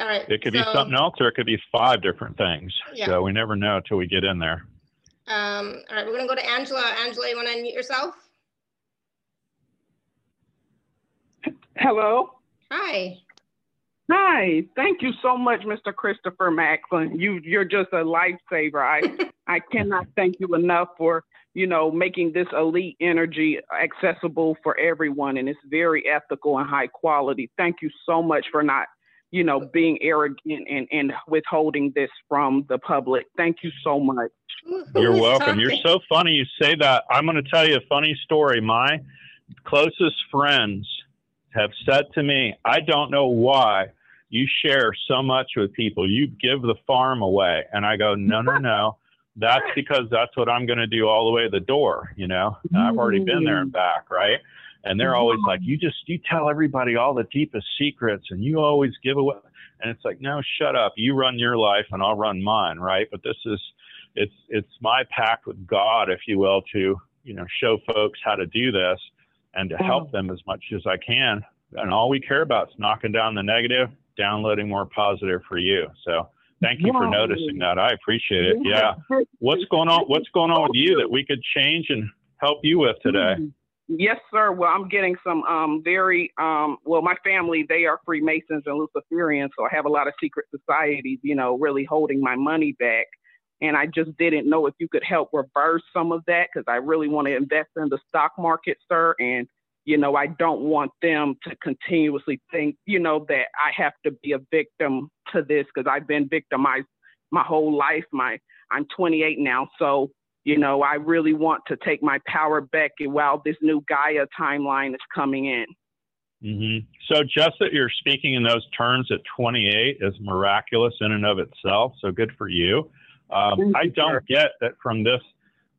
All right. It could so, be something else, or it could be five different things. Yeah. So we never know till we get in there. Um, all right. We're going to go to Angela. Angela, you want to unmute yourself? Hello. Hi. Hi. Thank you so much, Mister Christopher Macklin. You, you're just a lifesaver. I, I cannot thank you enough for, you know, making this elite energy accessible for everyone. And it's very ethical and high quality. Thank you so much for not you know, being arrogant and, and withholding this from the public. Thank you so much. You're welcome. You're so funny you say that. I'm going to tell you a funny story. My closest friends have said to me, I don't know why you share so much with people. You give the farm away. And I go, no, no, no. That's because that's what I'm going to do all the way to the door. You know, and I've already been there and back, right? And they're always like, you just, you tell everybody all the deepest secrets and you always give away. And it's like, no, shut up. You run your life and I'll run mine. Right. But this is, it's, it's my pact with God, if you will, to, you know, show folks how to do this and to help them as much as I can. And all we care about is knocking down the negative, downloading more positive for you. So thank you wow. for noticing that. I appreciate it. Yeah. What's going on? What's going on with you that we could change and help you with today? Yes, sir. Well, I'm getting some um, very, um, well, my family, they are Freemasons and Luciferians, so I have a lot of secret societies, you know, really holding my money back. And I just didn't know if you could help reverse some of that, because I really want to invest in the stock market, sir. And, you know, I don't want them to continuously think, you know, that I have to be a victim to this, because I've been victimized my whole life. My I'm twenty-eight now, so. You know, I really want to take my power back while this new Gaia timeline is coming in. Mm-hmm. So just that you're speaking in those terms at twenty-eight is miraculous in and of itself. So good for you. Um, I don't get that from this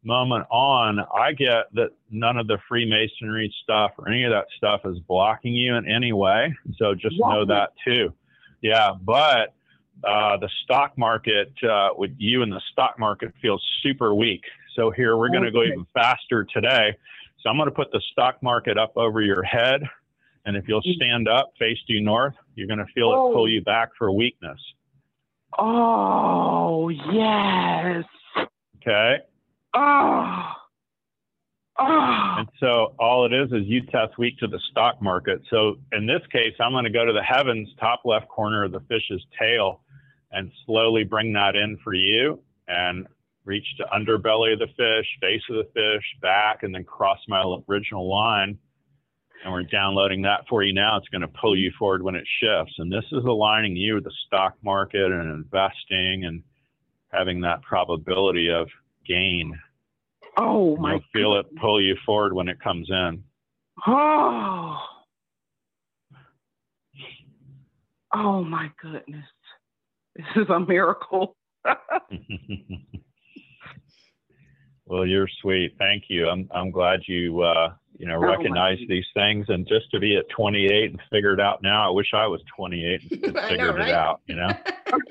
moment on. I get that none of the Freemasonry stuff or any of that stuff is blocking you in any way. So just yeah. know that too. Yeah, but... Uh, the stock market uh, with you and the stock market feels super weak. So here we're going to go even faster today. So I'm going to put the stock market up over your head. And if you'll stand up, face due north, you're going to feel oh. it pull you back for weakness. Oh, yes. Okay. Oh. Oh. And so all it is is you test weak to the stock market. So in this case, I'm going to go to the heavens, top left corner of the fish's tail, and slowly bring that in for you and reach the underbelly of the fish, face of the fish, back, and then cross my original line. And we're downloading that for you now. It's going to pull you forward when it shifts. And this is aligning you with the stock market and investing and having that probability of gain. Oh my! You'll feel God. It pull you forward when it comes in. Oh! Oh my goodness! This is a miracle. Well, you're sweet. Thank you. I'm I'm glad you uh, you know recognize oh these things, and just to be at twenty-eight and figure it out now. I wish I was twenty-eight and figured know, right? it out. You know.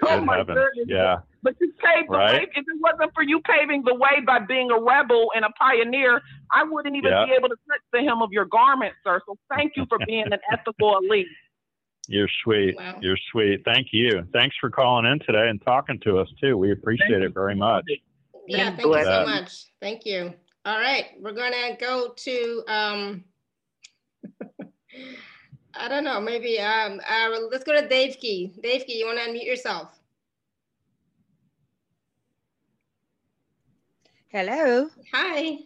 Oh my heaven. Goodness! Yeah. But you paved the right? way. If it wasn't for you paving the way by being a rebel and a pioneer, I wouldn't even yep. be able to touch the hem of your garment, sir. So thank you for being an ethical elite. You're sweet. Wow. You're sweet. Thank you. Thanks for calling in today and talking to us, too. We appreciate thank it very much. Yeah, thank you so that. much. Thank you. All right. We're going to go to, um, I don't know, maybe um, uh, let's go to Devki. Devki, you want to unmute yourself? Hello. Hi.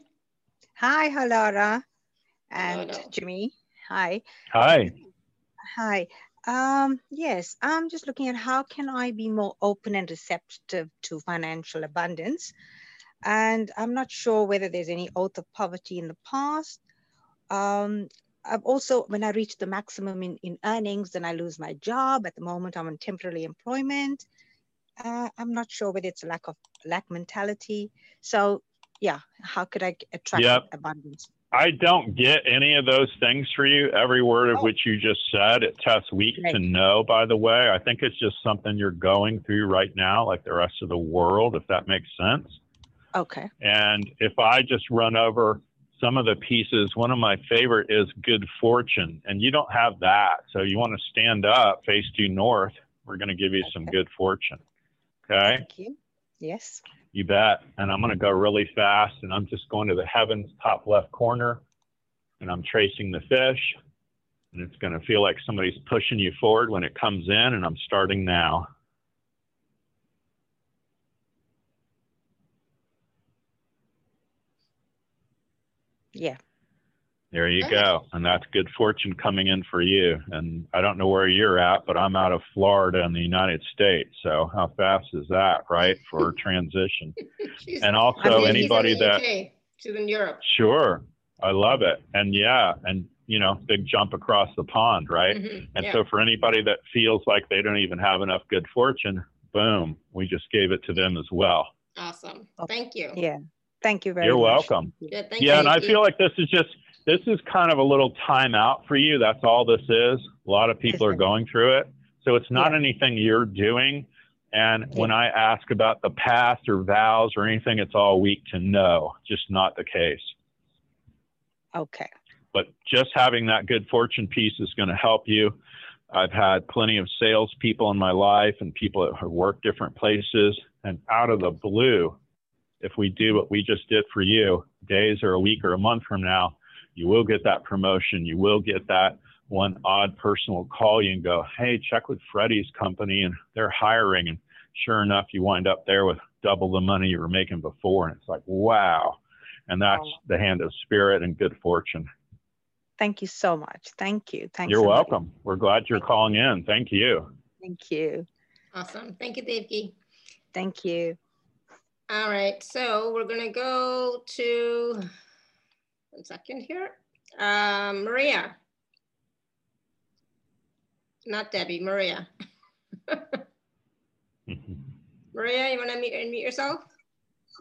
Hi, Alara. and Hello. Jimmy. Hi. Hi. Hi. Um, yes, I'm just looking at how can I be more open and receptive to financial abundance. And I'm not sure whether there's any oath of poverty in the past. Um, I've also, when I reach the maximum in, in earnings, then I lose my job. At the moment, I'm on temporary employment. Uh, I'm not sure whether it's a lack of lack mentality. So yeah, how could I attract yep. abundance? I don't get any of those things for you. Every word of oh. which you just said, it tests weak right. to know, by the way. I think it's just something you're going through right now, like the rest of the world, if that makes sense. Okay. And if I just run over some of the pieces, one of my favorite is good fortune, and you don't have that. So you want to stand up, face due north. We're going to give you okay. some good fortune. Okay. Thank you. Yes. You bet. And I'm going to go really fast, and I'm just going to the heavens top left corner, and I'm tracing the fish, and it's going to feel like somebody's pushing you forward when it comes in, and I'm starting now. Yeah. There you go. And that's good fortune coming in for you. And I don't know where you're at, but I'm out of Florida in the United States. So how fast is that, right, for transition? And also I mean, anybody he's in the U K. That... She's in Europe. Sure. I love it. And yeah, and, you know, big jump across the pond, right? Mm-hmm. And yeah. so for anybody that feels like they don't even have enough good fortune, boom, we just gave it to them as well. Awesome. Thank you. Yeah. Thank you very You're much. You're welcome. Yeah, thank yeah you. And I feel like this is just... This is kind of a little time out for you. That's all this is. A lot of people are going through it. So it's not yeah. anything you're doing. And yeah. when I ask about the past or vows or anything, it's all weak to know, just not the case. Okay. But just having that good fortune piece is going to help you. I've had plenty of salespeople in my life and people that have worked different places. And out of the blue, if we do what we just did for you, days or a week or a month from now, you will get that promotion. You will get that one odd person will call you and go, hey, check with Freddie's company and they're hiring. And sure enough, you wind up there with double the money you were making before. And it's like, wow. And that's wow. the hand of spirit and good fortune. Thank you so much. Thank you. Thanks you're somebody. Welcome. We're glad you're Thank calling you. In. Thank you. Thank you. Awesome. Thank you, Devki. Thank you. All right. So we're going to go to... One second here. Uh, Maria. Not Debbie, Maria. Maria, you want to mute, mute yourself?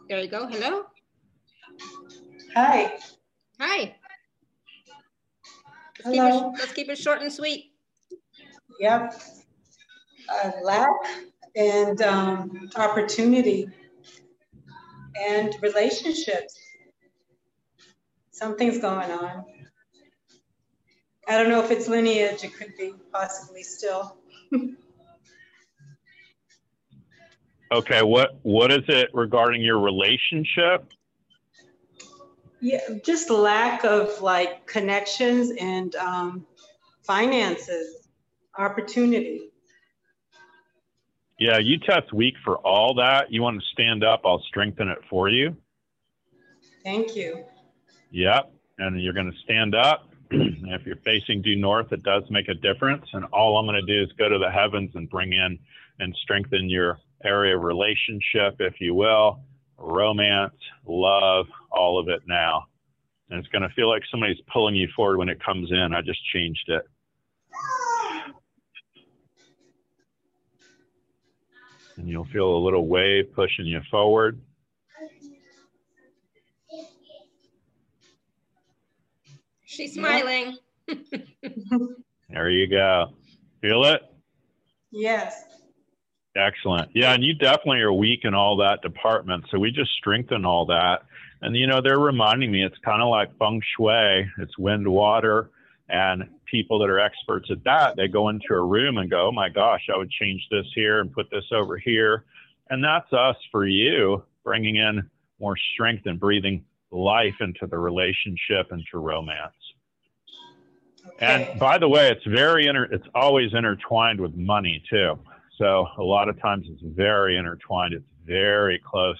There you go. Hello. Hi. Hi. Let's, Hello. Keep, it, let's keep it short and sweet. Yep. Uh, lack and um, opportunity and relationships. Something's going on. I don't know if it's lineage. It could be possibly still. Okay. What, what is it regarding your relationship? Yeah, just lack of like connections and um, finances, opportunity. Yeah. You test weak for all that. You want to stand up. I'll strengthen it for you. Thank you. Yep. And you're going to stand up. If you're facing due north, it does make a difference. And all I'm going to do is go to the heavens and bring in and strengthen your area of relationship, if you will, romance, love, all of it now. And it's going to feel like somebody's pulling you forward when it comes in. I just changed it. And you'll feel a little wave pushing you forward. She's smiling. There you go. Feel it? Yes. Excellent. Yeah, and you definitely are weak in all that department. So we just strengthen all that. And, you know, they're reminding me, it's kind of like feng shui. It's wind, water, and people that are experts at that, they go into a room and go, oh, my gosh, I would change this here and put this over here. And that's us for you, bringing in more strength and breathing life into the relationship, into romance. Okay. And by the way, it's very inter it's always intertwined with money too. So a lot of times it's very intertwined. It's very close.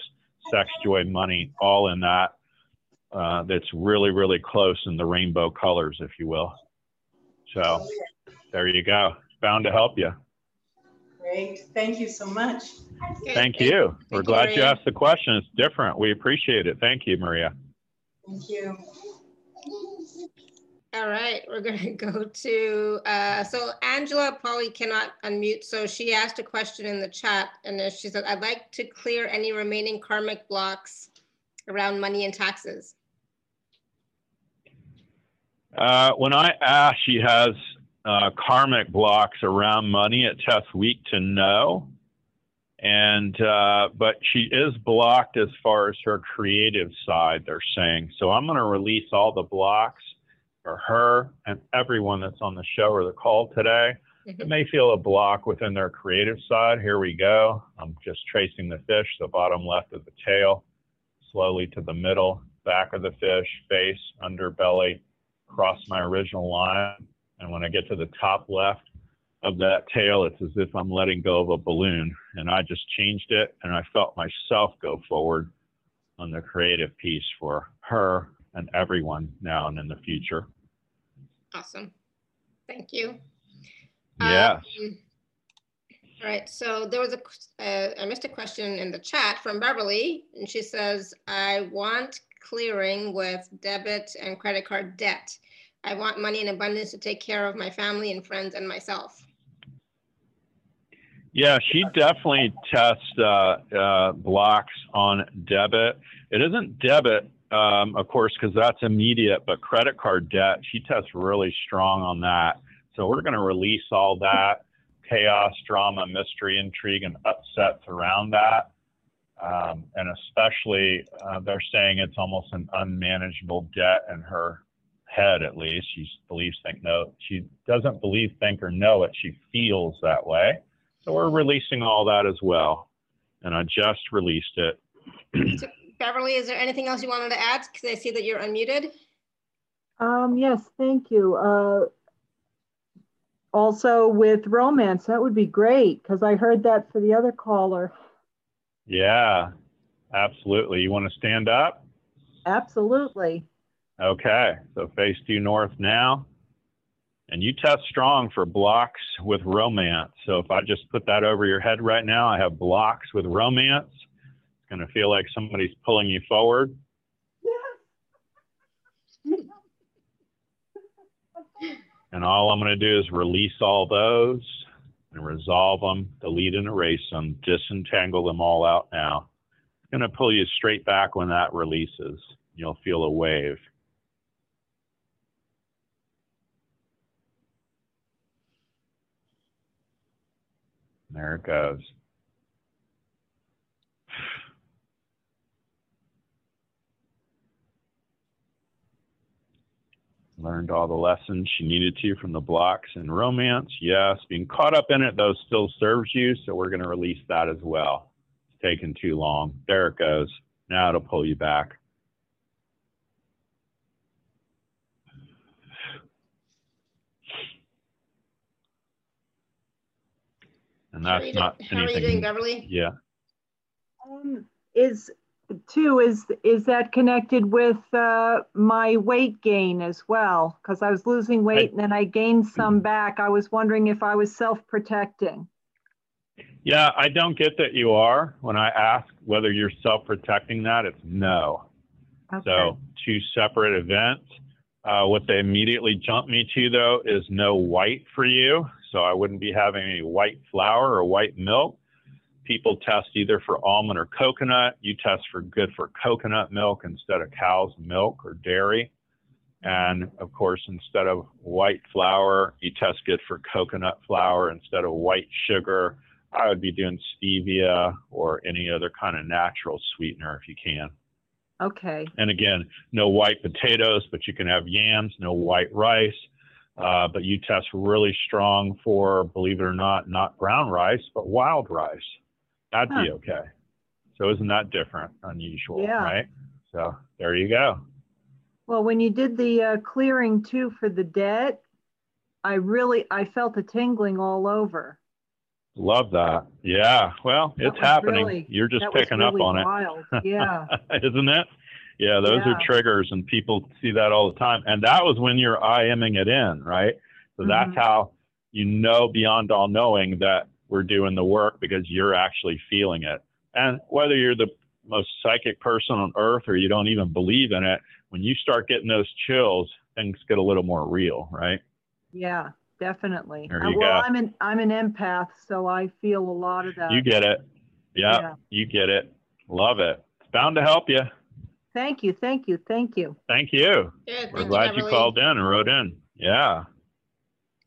Sex, joy, money, all in that. uh, that's really, really close in the rainbow colors, if you will. So there you go. Bound to help you. Great. Thank you so much. Thank, Thank you. you. We're Thank glad you, you asked the question. It's different. We appreciate it. Thank you, Maria. Thank you. All right. We're going to go to, uh, so Angela probably cannot unmute. So she asked a question in the chat, and she said, I'd like to clear any remaining karmic blocks around money and taxes. Uh, when I ask, she has uh, karmic blocks around money. It tests weak to no. And, uh, but she is blocked as far as her creative side, they're saying. So I'm going to release all the blocks for her and everyone that's on the show or the call today. Mm-hmm. It may feel a block within their creative side. Here we go. I'm just tracing the fish, the bottom left of the tail, slowly to the middle, back of the fish, face, underbelly, cross my original line. And when I get to the top left of that tail, it's as if I'm letting go of a balloon, and I just changed it, and I felt myself go forward on the creative piece for her and everyone now and in the future. Awesome. Thank you. Yes. Um, all right, so there was a, uh, I missed a question in the chat from Beverly, and she says, I want clearing with debit and credit card debt. I want money in abundance to take care of my family and friends and myself. Yeah, she definitely tests uh, uh, blocks on debit. It isn't debit, um, of course, because that's immediate, but credit card debt, she tests really strong on that. So we're going to release all that chaos, drama, mystery, intrigue, and upsets around that. Um, and especially, uh, they're saying it's almost an unmanageable debt in her head, at least. She believes, think, no, she doesn't believe, think, or know it. She feels that way. So we're releasing all that as well. And I just released it. So, Beverly, is there anything else you wanted to add? Because I see that you're unmuted. Um, yes, thank you. Uh, also with romance, that would be great, because I heard that for the other caller. Yeah, absolutely. You want to stand up? Absolutely. Okay, so face due north now. And you test strong for blocks with romance. So if I just put that over your head right now, I have blocks with romance. It's going to feel like somebody's pulling you forward. Yeah. And all I'm going to do is release all those and resolve them, delete and erase them, disentangle them all out now. It's going to pull you straight back when that releases. You'll feel a wave. There it goes. Learned all the lessons she needed to from the blocks and romance. Yes, being caught up in it, though, still serves you. So we're going to release that as well. It's taken too long. There it goes. Now it'll pull you back. And that's how are you, not doing, how are you doing, Beverly? Yeah. Um, is two is is that connected with uh, my weight gain as well? Because I was losing weight I, and then I gained some back. I was wondering if I was self-protecting. Yeah, I don't get that you are. When I ask whether you're self-protecting that, it's no. Okay. So two separate events. Uh, what they immediately jump me to though is no white for you. So I wouldn't be having any white flour or white milk. People test either for almond or coconut. You test for good for coconut milk instead of cow's milk or dairy. And of course, instead of white flour, you test good for coconut flour instead of white sugar. I would be doing stevia or any other kind of natural sweetener if you can. Okay. And again, no white potatoes, but you can have yams, no white rice. Uh, but you test really strong for, believe it or not, not brown rice, but wild rice. That'd huh. be okay. So isn't that different, unusual, yeah. right? So there you go. Well, when you did the uh, clearing too for the debt, I really, I felt a tingling all over. Love that. Yeah. Well, that it's happening. Really, You're just picking really up on wild. it. Yeah. Isn't it? Yeah, those yeah. are triggers, and people see that all the time. And that was when you're I-ing it in, right? So mm-hmm. that's how you know beyond all knowing that we're doing the work, because you're actually feeling it. And whether you're the most psychic person on earth or you don't even believe in it, when you start getting those chills, things get a little more real, right? Yeah, definitely. There you well, go. I'm an I'm an empath, so I feel a lot of that. You get it. Yeah, yeah, you get it. Love it. It's bound to help you. Thank you, thank you, thank you. Thank you. Good. We're thank glad you, you called in and wrote in. Yeah.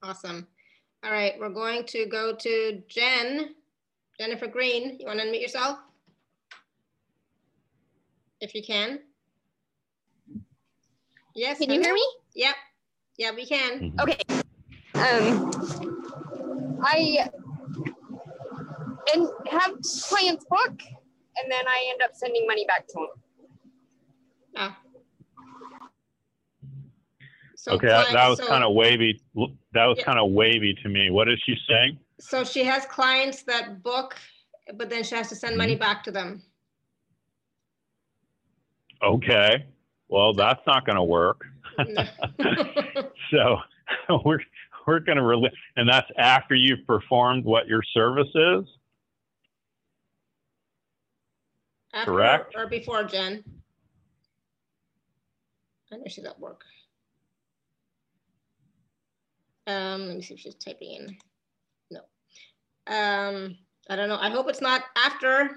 Awesome. All right, we're going to go to Jen, Jennifer Green. You want to unmute yourself? If you can. Yes. Can you hear me? Yep. Yeah, we can. Mm-hmm. Okay. Um, I and have clients book, and then I end up sending money back to them. Ah. So okay, clients, that was so, kind of wavy. That was yeah. kind of wavy to me. What is she saying? So she has clients that book, but then she has to send mm-hmm. money back to them. Okay. Well, that's not going to work. So we're we're going to release, and that's after you've performed what your service is. After, correct? Or before, Jen? I know she's at work. Um, let me see if she's typing in. No. Um, I don't know. I hope it's not after.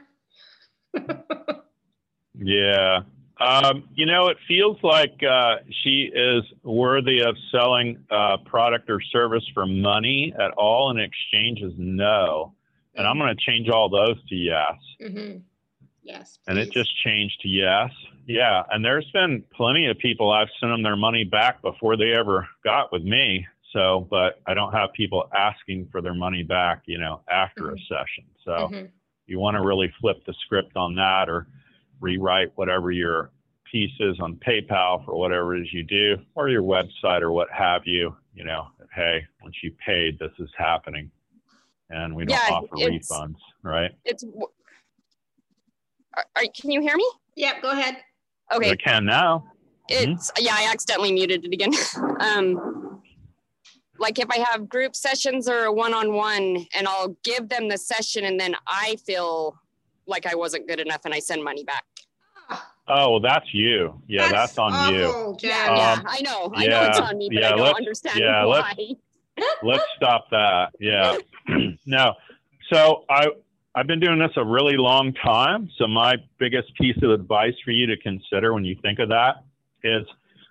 Yeah. Um, you know, it feels like uh, she is worthy of selling uh, product or service for money at all, and exchange is no. And mm-hmm. I'm going to change all those to yes. Mm-hmm. Yes, please. And it just changed to yes. Yeah. And there's been plenty of people I've sent them their money back before they ever got with me. So, but I don't have people asking for their money back, you know, after mm-hmm. a session. So mm-hmm. you want to really flip the script on that, or rewrite whatever your piece is on PayPal for whatever it is you do, or your website or what have you, you know, hey, once you paid, this is happening. And we don't yeah, offer refunds, right? It's. Are, are, can you hear me? Yeah, go ahead. Okay. I can now. It's, mm-hmm. yeah, I accidentally muted it again. um, like if I have group sessions or a one-on-one and I'll give them the session and then I feel like I wasn't good enough and I send money back. Oh, well, that's you. Yeah, that's, that's on awful, you. Yeah, um, yeah, I know. I yeah, know it's on me, but yeah, I don't understand yeah, why. Let's, let's stop that. Yeah. No. So I, I've been doing this a really long time. So my biggest piece of advice for you to consider when you think of that is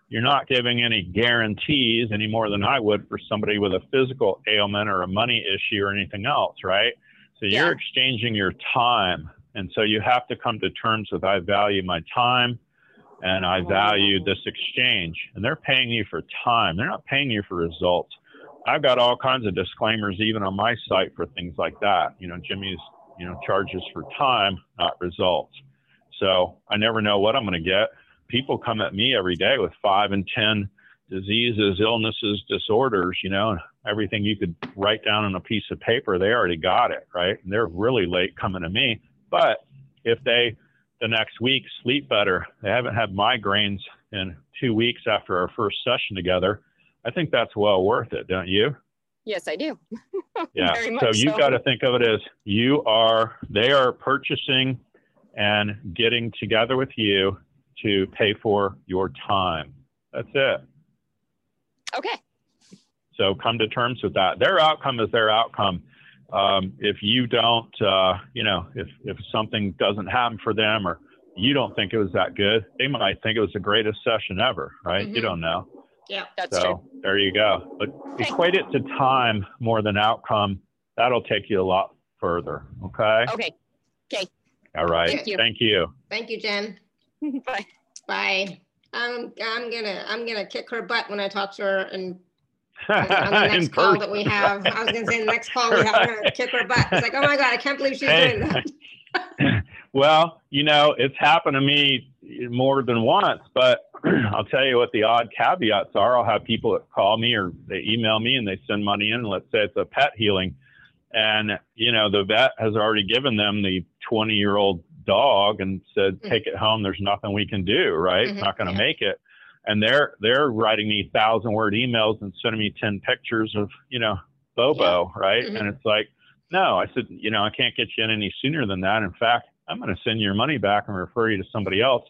you're not giving any guarantees any more than I would for somebody with a physical ailment or a money issue or anything else, right? So you're yeah. exchanging your time. And so you have to come to terms with, I value my time and I value this exchange. And they're paying you for time. They're not paying you for results. I've got all kinds of disclaimers, even on my site, for things like that. You know, Jimmy's, you know, charges for time, not results. So I never know what I'm going to get. People come at me every day with five and ten diseases, illnesses, disorders, you know, everything you could write down on a piece of paper, they already got it, right? And they're really late coming to me. But if they, the next week, sleep better, they haven't had migraines in two weeks after our first session together, I think that's well worth it, don't you? Yes, I do. Yeah. Very much so you've so. got to think of it as you are, they are purchasing and getting together with you to pay for your time. That's it. Okay. So come to terms with that. Their outcome is their outcome. Um, if you don't, uh, you know, if, if something doesn't happen for them or you don't think it was that good, they might think it was the greatest session ever, right? Mm-hmm. You don't know. Yeah, that's so, true. There you go. But okay. equate it to time more than outcome. That'll take you a lot further. Okay. Okay. Okay. All right. Thank you. Thank you, Thank you Jen. Bye. Bye. Um, I'm gonna, I'm gonna kick her butt when I talk to her and. On the next call person, that we have, right? I was going to say the next call we have, right. We're going to kick her butt. It's like, oh my God, I can't believe she's hey. doing that. Well, you know, it's happened to me more than once, but I'll tell you what the odd caveats are. I'll have people that call me or they email me and they send money in. Let's say it's a pet healing. And, you know, the vet has already given them the twenty-year-old dog and said, take it home. There's nothing we can do, right? It's not going to yeah. make it. And they're, they're writing me thousand word emails and sending me ten pictures of, you know, Bobo. Yeah. Right. Mm-hmm. And it's like, no, I said, you know, I can't get you in any sooner than that. In fact, I'm going to send your money back and refer you to somebody else.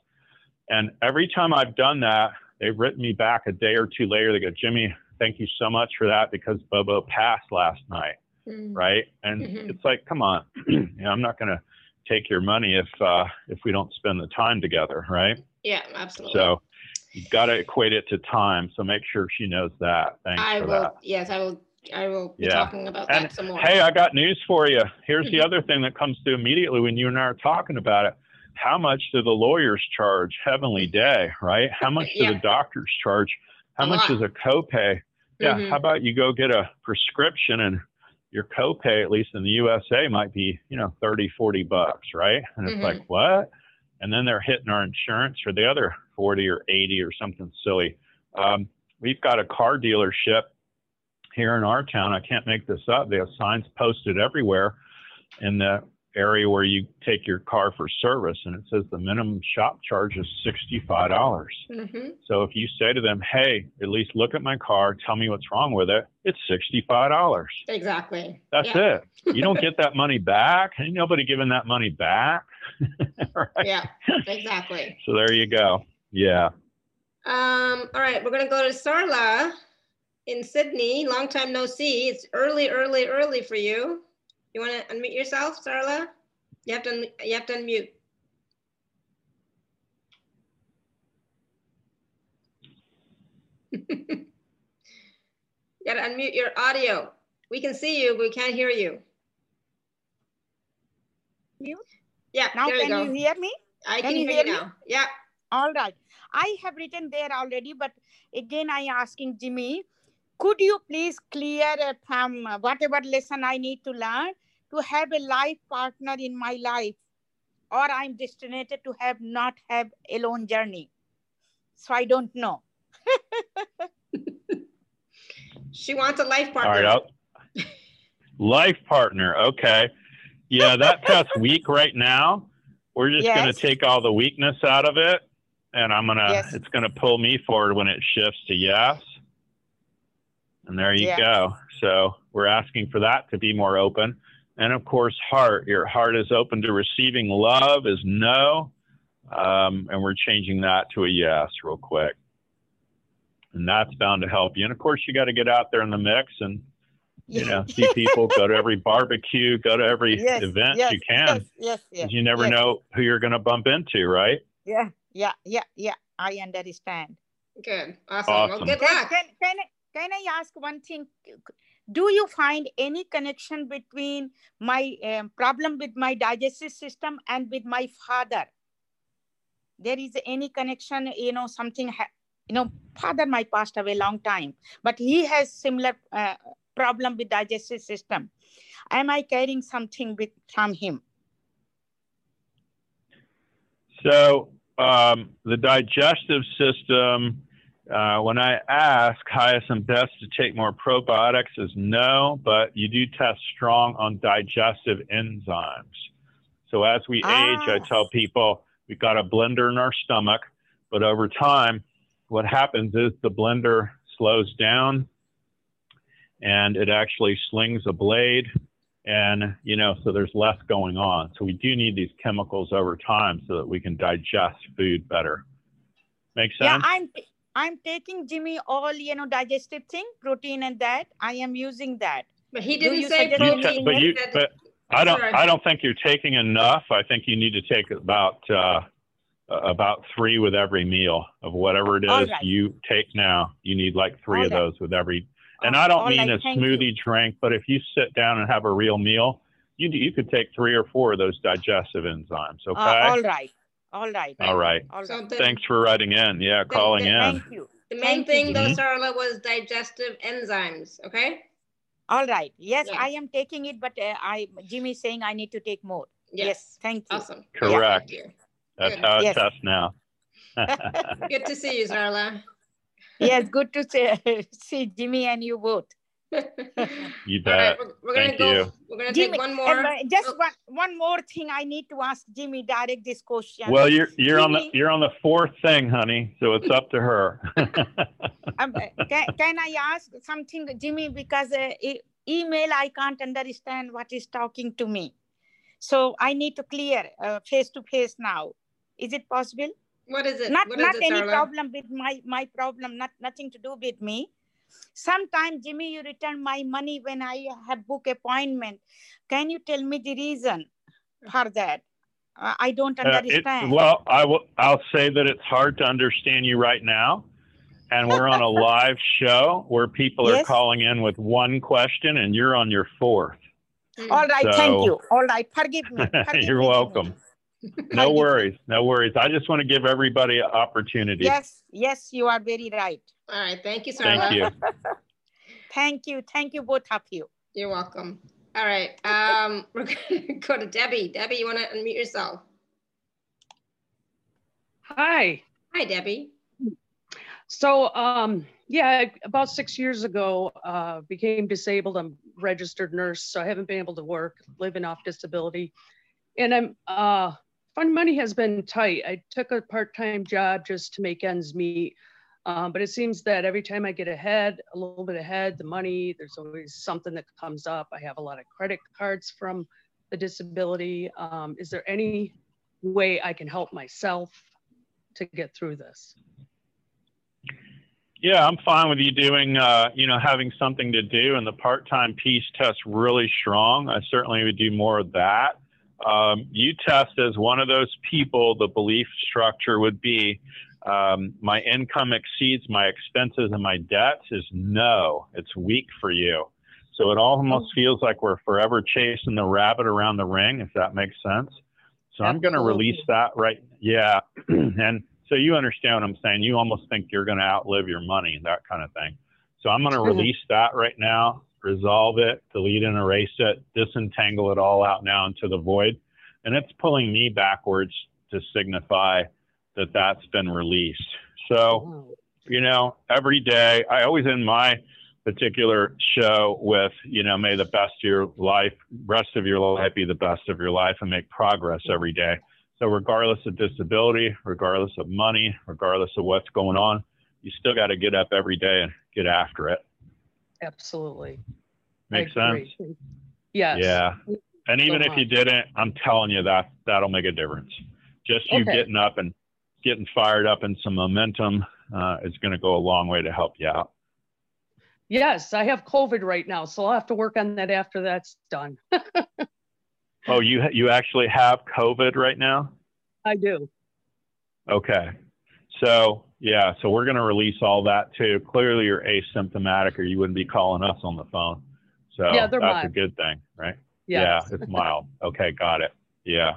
And every time I've done that, they've written me back a day or two later. They go, Jimmy, thank you so much for that because Bobo passed last night. Mm-hmm. Right. And mm-hmm. it's like, come on, you know, I'm not going to take your money if, uh, if we don't spend the time together. Right. Yeah, absolutely. So you've got to equate it to time. So make sure she knows that. Thanks I for will, that. Yes, I will. I will be yeah. talking about and that some more. Hey, I got news for you. Here's the other thing that comes to immediately when you and I are talking about it. How much do the lawyers charge? Heavenly day, right? How much do yeah. the doctors charge? How a much lot. Is a copay? Yeah. Mm-hmm. How about you go get a prescription and your copay, at least in the U S A, might be, you know, thirty, forty bucks, right? And it's mm-hmm. like, what? And then they're hitting our insurance for the other forty or eighty or something silly. Um, we've got a car dealership here in our town. I can't make this up. They have signs posted everywhere in the area where you take your car for service, and it says the minimum shop charge is sixty-five dollars. Mm-hmm. So if you say to them, hey, at least look at my car, tell me what's wrong with it, it's sixty-five dollars. Exactly. That's yeah. it. You don't get that money back. Ain't nobody giving that money back. Right? Yeah, exactly. So there you go. Yeah. Um, all right, we're going to go to Sarla in Sydney. Long time no see. It's early, early, early for you. You want to unmute yourself, Sarla? You have to, you have to unmute. You got to unmute your audio. We can see you, but we can't hear you. You? Yeah, now there you go. Can you hear me? I can, can you hear, hear you now. Me? Yeah. All right. I have written there already, but again, I asking Jimmy, could you please clear from whatever lesson I need to learn to have a life partner in my life, or I'm destined to have not have a lone journey? So I don't know. She wants a life partner. All right, life partner. Okay. Yeah, that test weak right now. We're just yes. going to take all the weakness out of it. And I'm going to, yes. it's going to pull me forward when it shifts to yes. And there you yeah. go. So we're asking for that to be more open. And of course, heart. Your heart is open to receiving. Love is no. Um, and we're changing that to a yes real quick. And that's bound to help you. And of course, you got to get out there in the mix and, you know, see people, go to every barbecue, go to every yes, event yes, you can. Yes, yes, yes, you never yes. know who you're going to bump into, right? Yeah, yeah, yeah, yeah. I understand. Good. Awesome. awesome. Well, good luck. Can, can, can Can I ask one thing? Do you find any connection between my um, problem with my digestive system and with my father? There is any connection, you know, something, you know, father might passed away a long time, but he has similar uh, problem with digestive system. Am I carrying something with from him? So um, the digestive system, Uh, when I ask highest and best to take more probiotics is no, but you do test strong on digestive enzymes. So as we ah. age, I tell people we've got a blender in our stomach, but over time, what happens is the blender slows down and it actually slings a blade. And, you know, so there's less going on. So we do need these chemicals over time so that we can digest food better. Make sense? Yeah, I'm... I'm taking, Jimmy, all, you know, digestive thing, protein and that. I am using that. But he didn't you say protein. But, you, but I don't I don't think you're taking enough. I think you need to take about uh, about three with every meal of whatever it is right. you take now. You need like three all of right. those with every. And all I don't mean right. a Thank smoothie you. Drink, but if you sit down and have a real meal, you you could take three or four of those digestive enzymes, okay? Uh, all right. All right. All right. All right. So the, thanks for writing in. Yeah, the, calling the, in. Thank you. The main thank thing, you. Though, Sarla, was digestive enzymes. Okay. All right. Yes, yeah. I am taking it, but uh, I Jimmy is saying I need to take more. Yes. yes thank you. Awesome. Correct. Yeah, you. That's good. How it's yes. tough now. Good to see you, Sarla. Yes, good to see, see Jimmy and you both. You bet. All right, we're, we're thank gonna go, you. We're going to Jimmy, take one more. Uh, just oh. one, one more thing. I need to ask Jimmy direct this question. Well, you're you're Jimmy, on the you're on the fourth thing, honey. So it's up to her. um, can, can I ask something, Jimmy? Because uh, e email, I can't understand what is talking to me. So I need to clear uh, face to face now. Is it possible? What is it? Not, what not is it, any Sarla? Problem with my my problem. Not nothing to do with me. Sometimes, Jimmy, you return my money when I have book appointment. Can you tell me the reason for that? Uh, I don't understand. Uh, it, well, I will. I'll say that it's hard to understand you right now, and we're on a live show where people yes. are calling in with one question, and you're on your fourth. All right, so, thank you. All right, forgive me. Forgive you're me, welcome. No worries, no worries. I just want to give everybody an opportunity. Yes, yes, you are very right. All right, thank you, Sarla. Thank you. Thank you, thank you, both of you. You're welcome. All right, um, we're going to go to Debbie. Debbie, you want to unmute yourself? Hi. Hi, Debbie. So, um, yeah, about six years ago, uh, became disabled. I'm a registered nurse, so I haven't been able to work, living off disability. And I'm, uh, fund money has been tight. I took a part-time job just to make ends meet. Um, but it seems that every time I get ahead, a little bit ahead, the money, there's always something that comes up. I have a lot of credit cards from the disability. Um, is there any way I can help myself to get through this? Yeah, I'm fine with you doing, uh, you know, having something to do. And the part-time piece tests really strong. I certainly would do more of that. Um, you test as one of those people, the belief structure would be, um, my income exceeds my expenses and my debts is no, it's weak for you. So it almost feels like we're forever chasing the rabbit around the ring, if that makes sense. So I'm going to release that right. Yeah. And so you understand what I'm saying. You almost think you're going to outlive your money and that kind of thing. So I'm going to release that right now. Resolve it, delete and erase it, disentangle it all out now into the void. And it's pulling me backwards to signify that that's been released. So, you know, every day, I always end my particular show with, you know, may the best of your life, rest of your life be the best of your life and make progress every day. So regardless of disability, regardless of money, regardless of what's going on, you still got to get up every day and get after it. Absolutely. Makes sense? Yes. Yeah. And even so if you didn't, I'm telling you that that'll make a difference. Just you okay. getting up and getting fired up and some momentum uh, is going to go a long way to help you out. Yes. I have COVID right now, so I'll have to work on that after that's done. Oh, you, you actually have COVID right now? I do. Okay. So... yeah, so we're going to release all that too. Clearly, you're asymptomatic, or you wouldn't be calling us on the phone. So yeah, that's mild. A good thing, right? Yeah, yeah it's mild. Okay, got it. Yeah.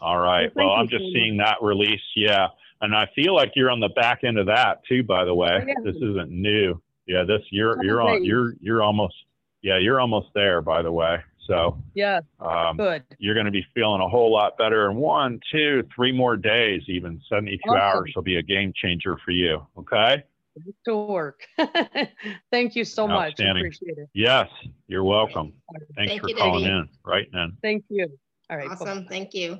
All right. Well, well I'm just seeing that release. Yeah, and I feel like you're on the back end of that too. By the way, yeah. This isn't new. Yeah, this you're you're on you're you're almost yeah you're almost there. By the way, so yeah, um, good. You're going to be feeling a whole lot better in one, two, three more days. Even seventy-two awesome. Hours will be a game changer for you. Okay. To work. Thank you so much. Appreciate it. Yes, you're welcome. Thanks Thank for you, calling Debbie. In. Right then. Thank you. All right. Awesome. Bye. Thank you.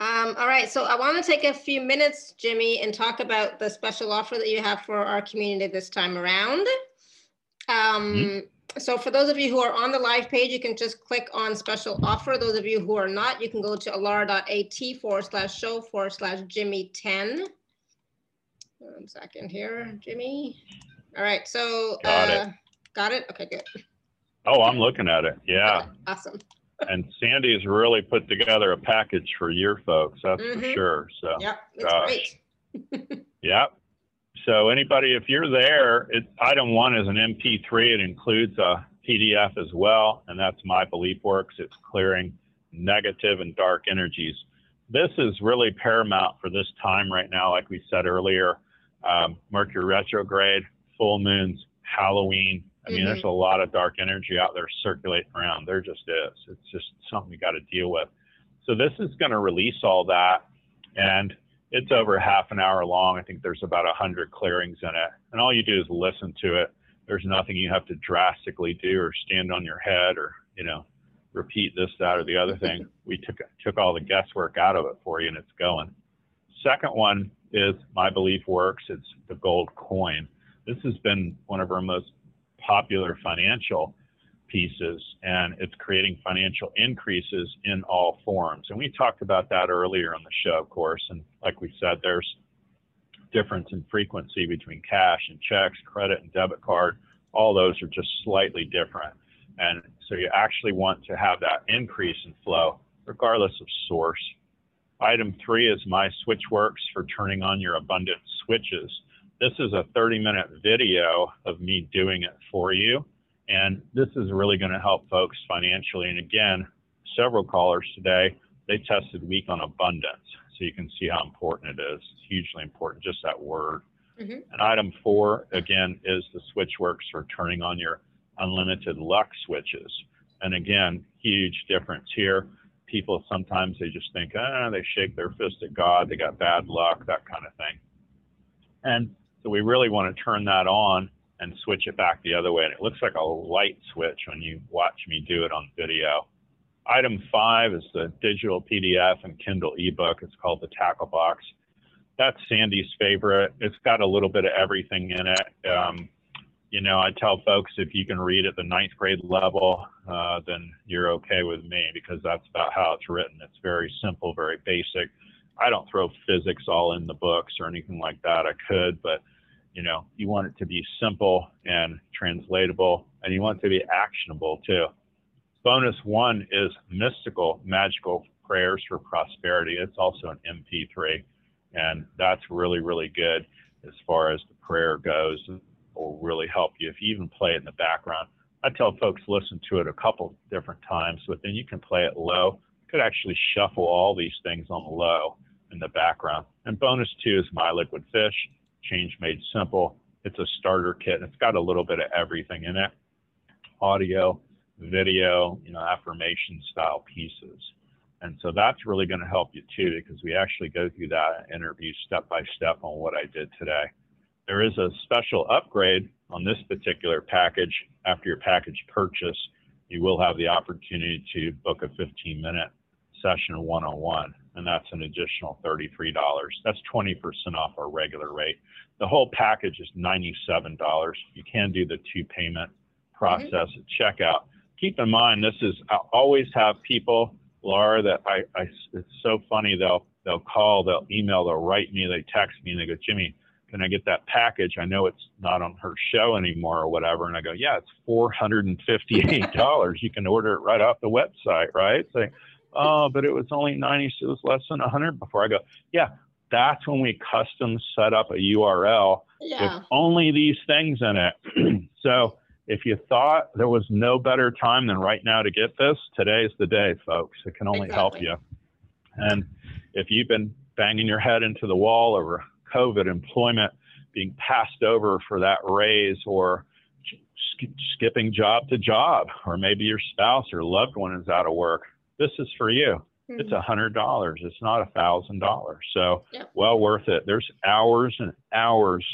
Um, all right. So I want to take a few minutes, Jimmy, and talk about the special offer that you have for our community this time around. Um, mm-hmm. So for those of you who are on the live page, you can just click on special offer. Those of you who are not, you can go to alara.at forward slash show forward slash Jimmy 10. One second here, Jimmy. All right, so got uh, it. Got it? Okay, good. Oh, I'm looking at it. Yeah. Okay, awesome. And Sandy's really put together a package for your folks. That's mm-hmm. for sure. So yep, it's gosh. Great. Yep. So anybody, if you're there, it, item one is an M P three. It includes a P D F as well, and that's My Belief Works. It's clearing negative and dark energies. This is really paramount for this time right now, like we said earlier. Um, Mercury retrograde, full moons, Halloween. I mean, mm-hmm. there's a lot of dark energy out there circulating around. There just is. It's just something we got to deal with. So this is going to release all that, and it's over half an hour long. I think there's about one hundred clearings in it. And all you do is listen to it. There's nothing you have to drastically do or stand on your head or, you know, repeat this, that, or the other thing. We took took all the guesswork out of it for you, and it's going. Second one is My Belief Works. It's the gold coin. This has been one of our most popular financial pieces, and it's creating financial increases in all forms. And we talked about that earlier on the show, of course. And like we said, there's difference in frequency between cash and checks, credit and debit card. All those are just slightly different. And so you actually want to have that increase in flow, regardless of source. Item three is My Switch Works, for turning on your abundant switches. This is a thirty minute video of me doing it for you. And this is really going to help folks financially. And again, several callers today, they tested week on abundance. So you can see how important it is. It's hugely important, just that word. Mm-hmm. And item four, again, is the Switch Works, for turning on your unlimited luck switches. And again, huge difference here. People sometimes, they just think, ah, they shake their fist at God, they got bad luck, that kind of thing. And so we really want to turn that on and switch it back the other way. And it looks like a light switch when you watch me do it on video. Item five is the digital P D F and Kindle ebook. It's called the Tackle Box. That's Sandy's favorite. It's got a little bit of everything in it. Um, you know, I tell folks, if you can read at the ninth grade level, uh, then you're okay with me, because that's about how it's written. It's very simple, very basic. I don't throw physics all in the books or anything like that. I could, but you know, you want it to be simple and translatable, and you want it to be actionable too. Bonus one is Mystical Magical Prayers for Prosperity. It's also an M P three, and that's really, really good as far as the prayer goes. It will really help you if you even play it in the background. I tell folks, listen to it a couple different times, but then you can play it low. You could actually shuffle all these things on the low in the background. And bonus two is My Liquid Fish, Change Made Simple. It's a starter kit, and it's got a little bit of everything in it. Audio, video, you know, affirmation style pieces. And so that's really going to help you too, because we actually go through that interview step by step on what I did today. There is a special upgrade on this particular package. After your package purchase, you will have the opportunity to book a fifteen minute session one-on-one, and that's an additional thirty-three dollars. That's twenty percent off our regular rate. The whole package is ninety-seven dollars. You can do the two payment process mm-hmm. at checkout. Keep in mind, this is, I always have people, Laura, that I, I, it's so funny, they'll, they'll call, they'll email, they'll write me, they text me, and they go, Jimmy, can I get that package? I know it's not on her show anymore or whatever. And I go, yeah, it's four hundred fifty-eight dollars. You can order it right off the website, right? It's like, oh, but it was only ninety, so it was less than one hundred before. I go, yeah, that's when we custom set up a U R L yeah. with only these things in it. So if you thought there was no better time than right now to get this, today's the day, folks. It can only exactly. help you. And if you've been banging your head into the wall over COVID, employment, being passed over for that raise, or sk- skipping job to job, or maybe your spouse or loved one is out of work, this is for you. Mm-hmm. It's one hundred dollars. It's not one thousand dollars. So yep. well worth it. There's hours and hours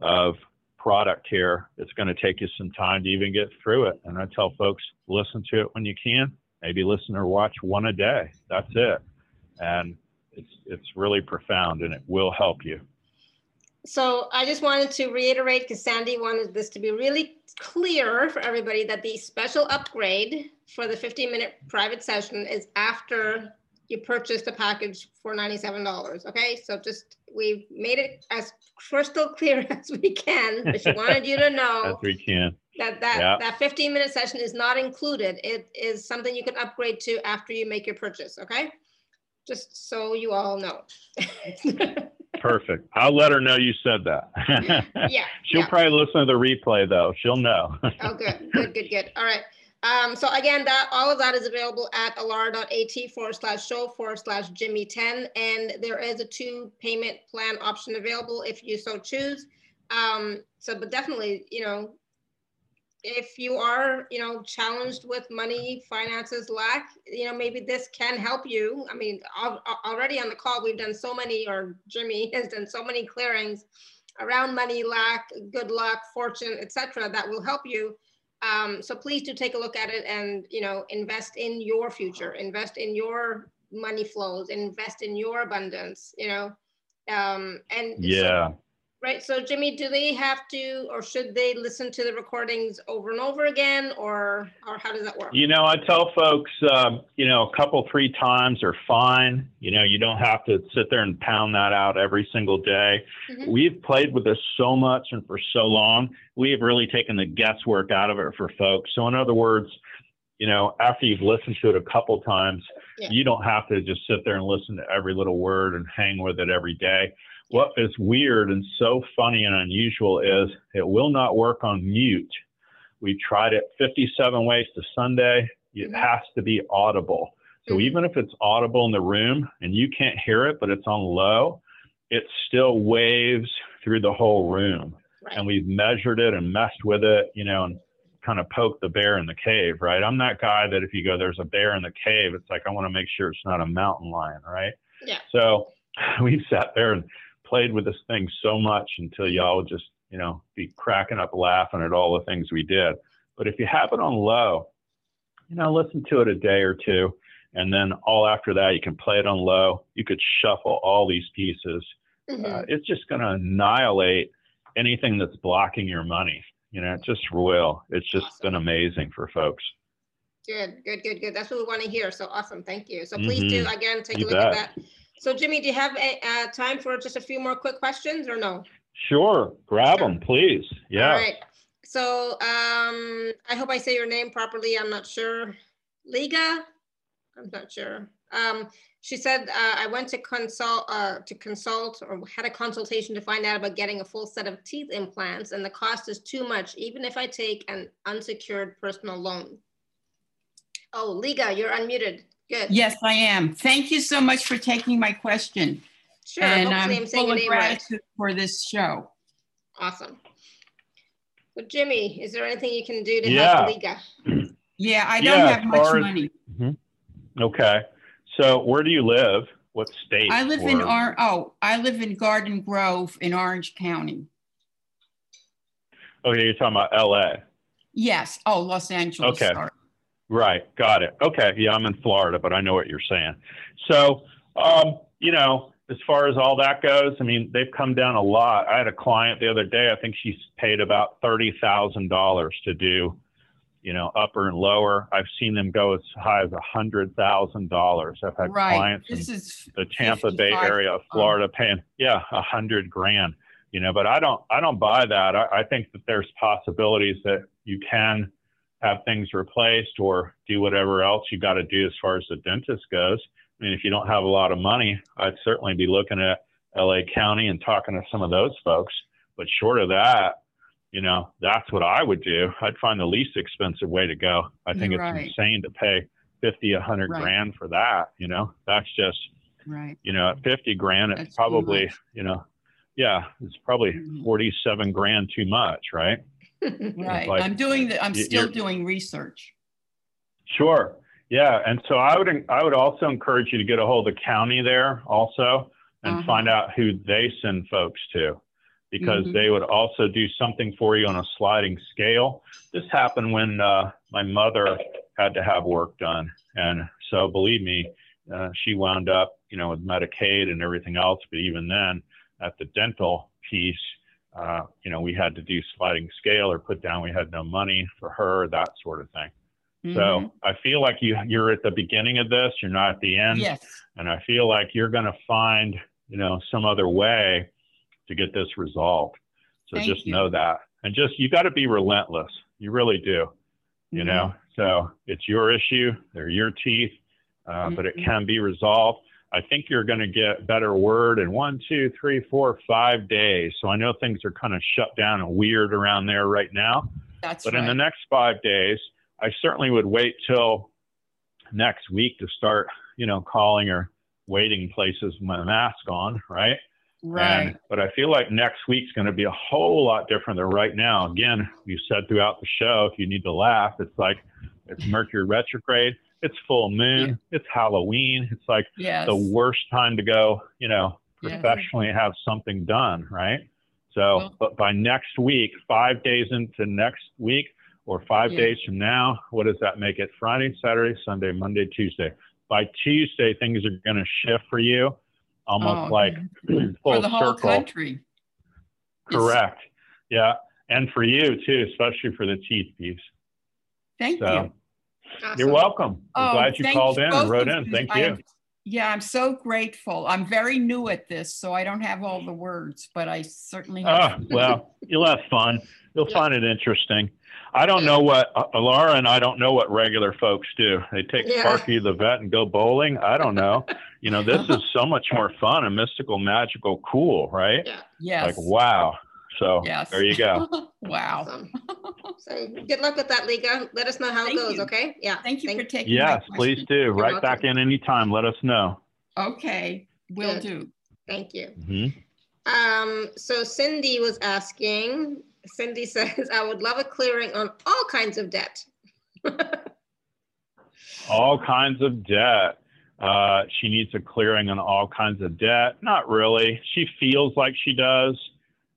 of product here. It's going to take you some time to even get through it. And I tell folks, listen to it when you can. Maybe listen or watch one a day. That's it. And it's it's really profound, and it will help you. So I just wanted to reiterate, because Sandy wanted this to be really clear for everybody, that the special upgrade for the fifteen minute private session is after you purchase the package for ninety-seven dollars. Okay, so just, we've made it as crystal clear as we can, but she wanted you to know we can. that that, yep. that fifteen minute session is not included. It is something you can upgrade to after you make your purchase, okay? Just so you all know. Perfect. I'll let her know you said that. yeah. She'll yeah. probably listen to the replay though. She'll know. oh, good, good, good, good. All right. Um, so again, that all of that is available at alara.at forward slash show forward slash Jimmy 10. And there is a two payment plan option available if you so choose. Um, so, but definitely, you know, if you are, you know, challenged with money, finances, lack, you know, maybe this can help you. I mean, al- already on the call, we've done so many, or Jimmy has done so many clearings around money, lack, good luck, fortune, et cetera, that will help you. Um, so please do take a look at it and, you know, invest in your future, invest in your money flows, invest in your abundance, you know, um, and yeah. So, right. So Jimmy, do they have to, or should they listen to the recordings over and over again, or, or how does that work? You know, I tell folks, um, you know, a couple, three times are fine. You know, you don't have to sit there and pound that out every single day. Mm-hmm. We've played with this so much and for so long, we have really taken the guesswork out of it for folks. So in other words, you know, after you've listened to it a couple times, yeah. you don't have to just sit there and listen to every little word and hang with it every day. What is weird and so funny and unusual is it will not work on mute. We tried it fifty-seven ways to Sunday. It mm-hmm. has to be audible. So mm-hmm. even if it's audible in the room and you can't hear it, but it's on low, it still waves through the whole room. Right. And we've measured it and messed with it, you know, and kind of poked the bear in the cave, right? I'm that guy that if you go, there's a bear in the cave, it's like, I want to make sure it's not a mountain lion, right? Yeah. So we've sat there and played with this thing so much until y'all would just, you know, be cracking up laughing at all the things we did. But if you have it on low, you know, listen to it a day or two. And then all after that, you can play it on low. You could shuffle all these pieces. Mm-hmm. Uh, it's just going to annihilate anything that's blocking your money. You know, it just will. It's just awesome. Been amazing for folks. Good, good, good, good. That's what we want to hear. So awesome. Thank you. So please mm-hmm. do, again, take you a look bet. At that. So, Jimmy, do you have a, uh, time for just a few more quick questions or no? Sure. Grab them, please. Yeah. All right. So, um, I hope I say your name properly. I'm not sure. Liga? I'm not sure. Um, she said, uh, I went to consult, uh, to consult or had a consultation to find out about getting a full set of teeth implants, and the cost is too much, even if I take an unsecured personal loan. Oh, Liga, you're unmuted. Good. Yes, I am. Thank you so much for taking my question. Sure. And hopefully I'm full of gratitude for this show. Awesome. Well, Jimmy, is there anything you can do to yeah. help Liga? Yeah, I don't yeah, have much as, money. Mm-hmm. Okay. So where do you live? What state? I live or? in Ar oh, I live in Garden Grove in Orange County. Okay, you're talking about L A. Yes. Oh, Los Angeles. Okay. Sorry. Right. Got it. Okay. Yeah, I'm in Florida, but I know what you're saying. So, um, you know, as far as all that goes, I mean, they've come down a lot. I had a client the other day, I think she's paid about thirty thousand dollars to do, you know, upper and lower. I've seen them go as high as one hundred thousand dollars. I've had right. clients this in is the Tampa Bay area of Florida paying, yeah, a hundred grand, you know, but I don't, I don't buy that. I, I think that there's possibilities that you can have things replaced or do whatever else you got to do as far as the dentist goes. I mean, if you don't have a lot of money, I'd certainly be looking at L A County and talking to some of those folks. But short of that, you know, that's what I would do. I'd find the least expensive way to go. I think right. it's insane to pay fifty, a hundred right. grand for that. You know, that's just, right. you know, at fifty grand, it's that's probably, you know, yeah, it's probably mm-hmm. forty-seven grand too much, right? Right. Like, I'm doing the, I'm still doing research. Sure. Yeah. And so I would, I would also encourage you to get a hold of the county there also and uh-huh. find out who they send folks to, because mm-hmm. they would also do something for you on a sliding scale. This happened when uh, my mother had to have work done. And so believe me, uh, she wound up, you know, with Medicaid and everything else. But even then at the dental piece, Uh, you know, we had to do sliding scale or put down, we had no money for her, that sort of thing. Mm-hmm. So I feel like you, you're at the beginning of this, you're not at the end. Yes. And I feel like you're going to find, you know, some other way to get this resolved. So Thank just you. Know that. And just, you got to be relentless. You really do, you mm-hmm. know, so it's your issue, they're your teeth, uh, mm-hmm. but it can be resolved. I think you're going to get better word in one, two, three, four, five days. So I know things are kind of shut down and weird around there right now. That's but right. in the next five days, I certainly would wait till next week to start, you know, calling or waiting places with my mask on, right? Right. And, but I feel like next week's going to be a whole lot different than right now. Again, you said throughout the show, if you need to laugh, it's like it's Mercury retrograde. It's full moon, yeah. it's Halloween. It's like yes. the worst time to go, you know, professionally yeah. have something done, right? So, well, but by next week, five days into next week, or five yeah. days from now, what does that make it? Friday, Saturday, Sunday, Monday, Tuesday. By Tuesday, things are going to shift for you, almost oh, like yeah. full for the whole circle. Country. Correct. It's... Yeah. And for you too, especially for the teeth piece. Thank so, you. Awesome. You're welcome. I'm oh, glad you called you in and wrote in. Thank you. I'm, yeah, I'm so grateful. I'm very new at this, so I don't have all the words, but I certainly have. Oh, well, you'll have fun. You'll yeah. find it interesting. I don't know what, uh, Alara and I don't know what regular folks do. They take yeah. Sparky to the vet and go bowling. I don't know. You know, this is so much more fun and mystical, magical, cool, right? Yeah. Yes. Like, wow. So yes. there you go. Wow. Awesome. So good luck with that, Liga. Let us know how Thank it goes, you. Okay? Yeah. Thank you Thank for taking Yes, please do. You're right welcome. Back in anytime. Let us know. Okay. Will good. Do. Thank you. Mm-hmm. Um, so Cindy was asking, Cindy says, I would love a clearing on all kinds of debt. All kinds of debt. Uh, she needs a clearing on all kinds of debt. Not really. She feels like she does.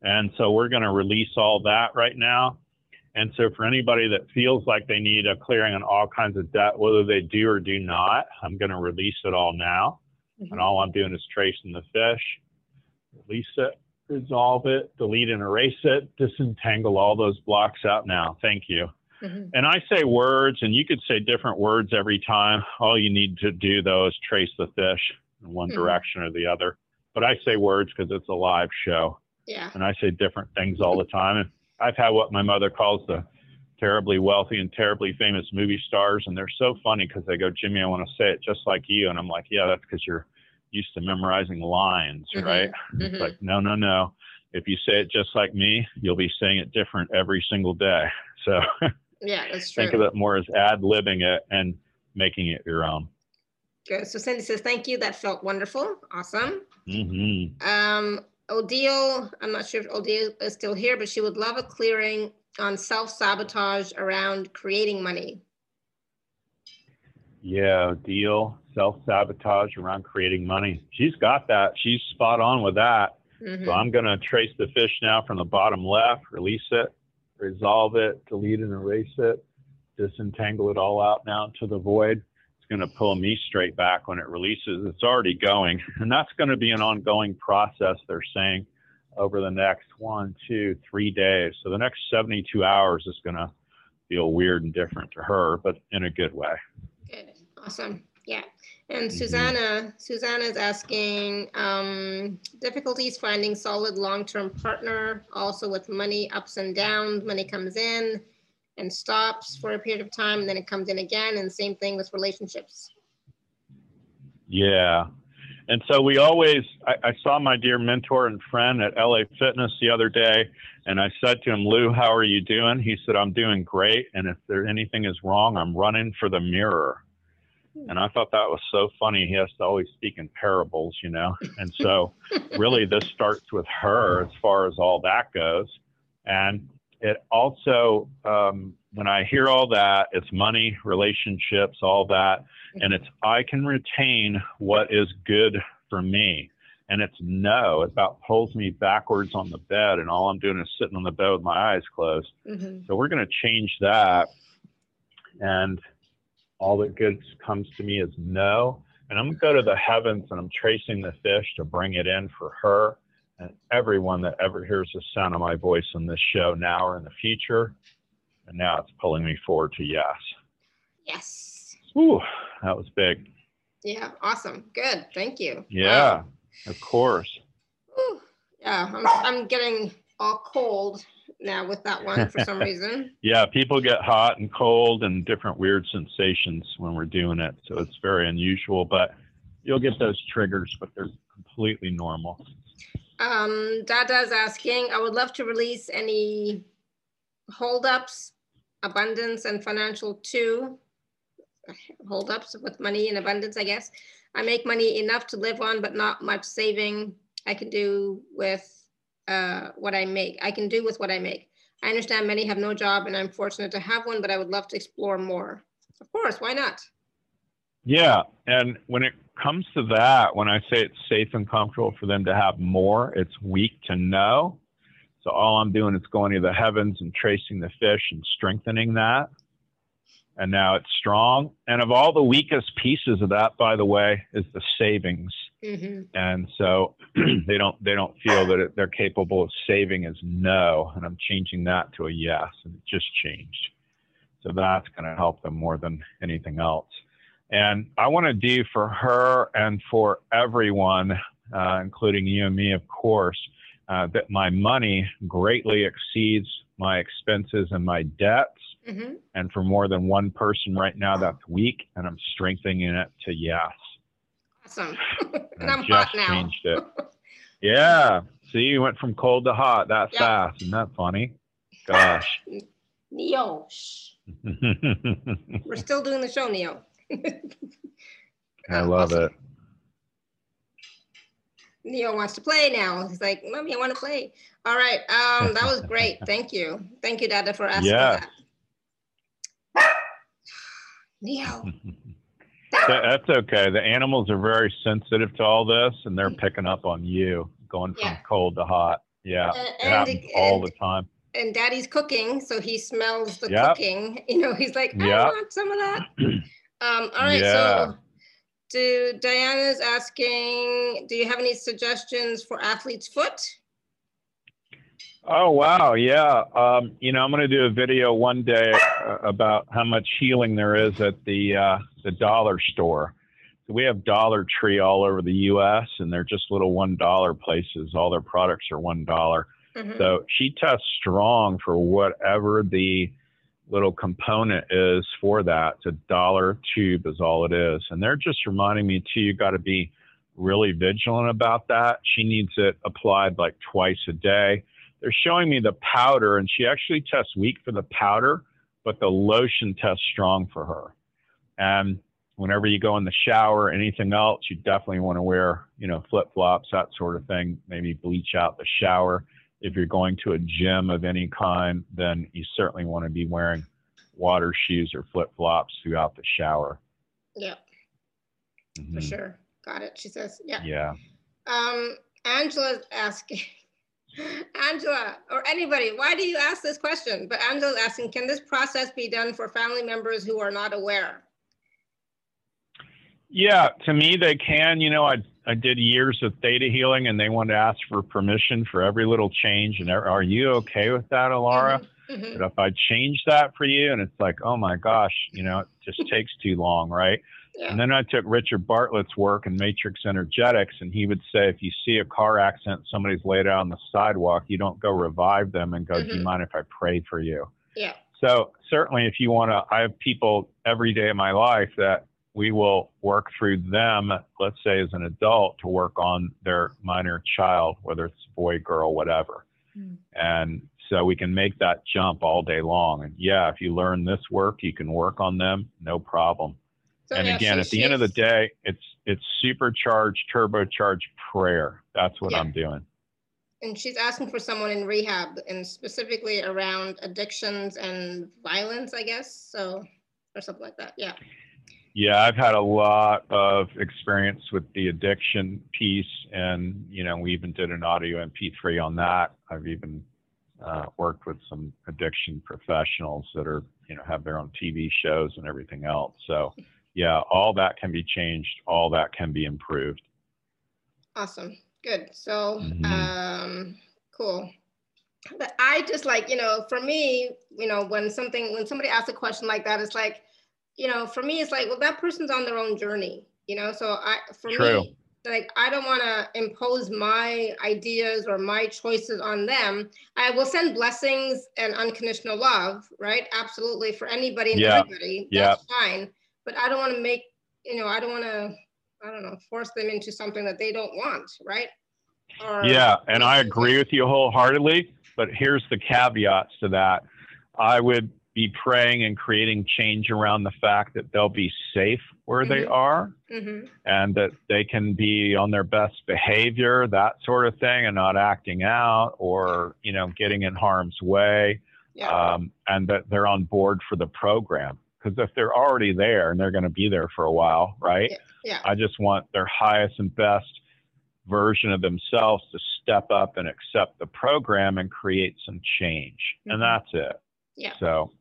And so we're going to release all that right now. And so for anybody that feels like they need a clearing on all kinds of debt, whether they do or do not, I'm going to release it all now. Mm-hmm. And all I'm doing is tracing the fish, release it, resolve it, delete and erase it, disentangle all those blocks out now. Thank you. Mm-hmm. And I say words, and you could say different words every time. All you need to do, though, is trace the fish in one mm-hmm. direction or the other. But I say words because it's a live show. Yeah. And I say different things all the time. And I've had what my mother calls the terribly wealthy and terribly famous movie stars. And they're so funny because they go, Jimmy, I want to say it just like you. And I'm like, yeah, that's because you're used to memorizing lines, mm-hmm. right? Mm-hmm. It's like, no, no, no. If you say it just like me, you'll be saying it different every single day. So yeah, that's true. Think of it more as ad-libbing it and making it your own. Good. So Cindy says, thank you. That felt wonderful. Awesome. Mm-hmm. Um. Odile, I'm not sure if Odile is still here, but she would love a clearing on self-sabotage around creating money. Yeah, Odile, self-sabotage around creating money. She's got that. She's spot on with that. Mm-hmm. So I'm going to trace the fish now from the bottom left, release it, resolve it, delete and erase it, disentangle it all out now to the void. Going to pull me straight back when it releases. It's already going, and that's going to be an ongoing process, they're saying, over the next one, two, three days. So the next seventy-two hours is going to feel weird and different to her, but in a good way. Good. Awesome. Yeah. And mm-hmm. Susanna, Susanna is asking, um, difficulties finding solid long-term partner, also with money ups and downs. Money comes in and stops for a period of time, and then it comes in again, and same thing with relationships. Yeah, and so we always, I, I saw my dear mentor and friend at L A Fitness the other day, and I said to him, Lou, how are you doing? He said, I'm doing great, and if there anything is wrong, I'm running for the mirror. And I thought that was so funny. He has to always speak in parables, you know? And so really this starts with her as far as all that goes. And it also, um, when I hear all that, it's money, relationships, all that, and it's I can retain what is good for me. And it's no, it about pulls me backwards on the bed, and all I'm doing is sitting on the bed with my eyes closed. Mm-hmm. So we're going to change that. And all that good comes to me is no. And I'm going to go to the heavens, and I'm tracing the fish to bring it in for her. And everyone that ever hears the sound of my voice on this show now or in the future. And now it's pulling me forward to yes. Yes. Ooh, that was big. Yeah, awesome. Good. Thank you. Yeah, wow. Of course. Ooh, yeah, I'm, I'm getting all cold now with that one for some reason. Yeah, people get hot and cold and different weird sensations when we're doing it. So it's very unusual, but you'll get those triggers, but they're completely normal. Um, Dada's asking, I would love to release any holdups, abundance and financial too. Holdups with money and abundance, I guess. I make money enough to live on, but not much saving. I can do with uh, what I make. I can do with what I make. I understand many have no job, and I'm fortunate to have one, but I would love to explore more. Of course, why not? Yeah, and when it comes to that, when I say it's safe and comfortable for them to have more, it's weak to no. So all I'm doing is going to the heavens and tracing the fish and strengthening that. And now it's strong. And of all the weakest pieces of that, by the way, is the savings. Mm-hmm. And so they don't they don't feel that it, they're capable of saving as no. And I'm changing that to a yes. And it just changed. So that's going to help them more than anything else. And I want to do for her and for everyone, uh, including you and me, of course, uh, that my money greatly exceeds my expenses and my debts. Mm-hmm. And for more than one person right now, that's weak, and I'm strengthening it to yes. Awesome. and, and I'm hot now. Changed it. Yeah. See, you went from cold to hot that yep. fast. Isn't that funny? Gosh. Neo. We're still doing the show, Neo. I love awesome. it. Neo wants to play now. He's like, Mommy, I want to play. All right. Um, that was great. Thank you. Thank you, Dada, for asking yeah. that. Neo. That's okay. The animals are very sensitive to all this, and they're picking up on you going from yeah. cold to hot. Yeah. Uh, it happens and, all and, the time. And Daddy's cooking, so he smells the yep. cooking. You know, he's like, I yep. want some of that. Um, all right, yeah. so do, Diana's asking, do you have any suggestions for athlete's foot? Oh, wow, yeah. Um, you know, I'm going to do a video one day uh, about how much healing there is at the, uh, the dollar store. So we have Dollar Tree all over the U S, and they're just little one dollar places. All their products are one dollar. Mm-hmm. So she tests strong for whatever the little component is for that. It's a dollar tube is all it is. And they're just reminding me too, you got to be really vigilant about that. She needs it applied like twice a day. They're showing me the powder, and she actually tests weak for the powder, but the lotion tests strong for her. And whenever you go in the shower, anything else, you definitely want to wear, you know, flip flops, that sort of thing, maybe bleach out the shower. If you're going to a gym of any kind, then you certainly want to be wearing water shoes or flip-flops throughout the shower. Yeah, mm-hmm. for sure. Got it, she says. Yeah. Yeah. Um, Angela's asking, Angela, or anybody, why do you ask this question? But Angela's asking, can this process be done for family members who are not aware? Yeah, to me, they can. You know, I I did years of theta healing, and they wanted to ask for permission for every little change. And are you okay with that, Alara? Mm-hmm, mm-hmm. But if I change that for you, and it's like, oh my gosh, you know, it just takes too long, right? Yeah. And then I took Richard Bartlett's work in Matrix Energetics, and he would say, if you see a car accident, somebody's laid out on the sidewalk, you don't go revive them and go, mm-hmm. do you mind if I pray for you? Yeah. So certainly if you want to, I have people every day of my life that we will work through them, let's say as an adult, to work on their minor child, whether it's boy, girl, whatever. Mm. And so we can make that jump all day long. And yeah, if you learn this work, you can work on them, no problem. So and yeah, again, she, at the end of the day, it's it's supercharged, turbocharged prayer. That's what yeah. I'm doing. And she's asking for someone in rehab, and specifically around addictions and violence, I guess, so or something like that, yeah. Yeah, I've had a lot of experience with the addiction piece, and, you know, we even did an audio M P three on that. I've even uh, worked with some addiction professionals that are, you know, have their own T V shows and everything else. So, yeah, all that can be changed. All that can be improved. Awesome. Good. So, mm-hmm. um, cool. But I just like, you know, for me, you know, when something, when somebody asks a question like that, it's like, you know, for me, it's like, well, that person's on their own journey, you know? So I, for True. me, like, I don't want to impose my ideas or my choices on them. I will send blessings and unconditional love, right? Absolutely. For anybody and yeah. everybody, that's yeah. fine. But I don't want to make, you know, I don't want to, I don't know, force them into something that they don't want, right? Or, yeah. And I agree with you wholeheartedly, but here's the caveats to that. I would be praying and creating change around the fact that they'll be safe where mm-hmm. they are mm-hmm. and that they can be on their best behavior, that sort of thing, and not acting out or, you know, getting in harm's way, yeah. um, and that they're on board for the program. Because if they're already there and they're going to be there for a while, right? Yeah. Yeah. I just want their highest and best version of themselves to step up and accept the program and create some change. Mm-hmm. And that's it. Yeah. So,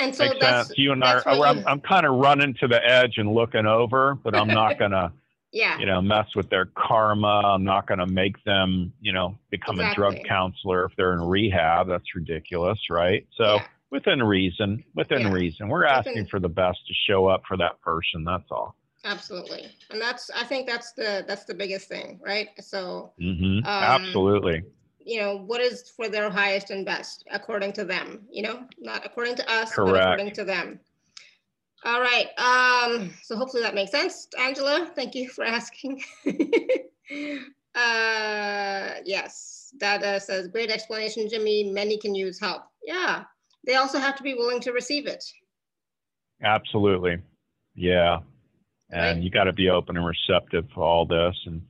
and so makes that's, sense. You and that's I, I'm, you... I'm kind of running to the edge and looking over, but I'm not going to, yeah. you know, mess with their karma. I'm not going to make them, you know, become exactly. a drug counselor if they're in rehab. That's ridiculous. Right. So yeah. within reason, within yeah. reason, we're asking within... for the best to show up for that person. That's all. Absolutely. And that's, I think that's the, that's the biggest thing, right? So, mm-hmm. um, absolutely. You know, what is for their highest and best according to them, you know, not according to us, Correct. But according to them. All right. Um, so hopefully that makes sense, Angela. Thank you for asking. uh, yes. Dada says, great explanation, Jimmy. Many can use help. Yeah. They also have to be willing to receive it. Absolutely. Yeah. And right. you got to be open and receptive to all this. And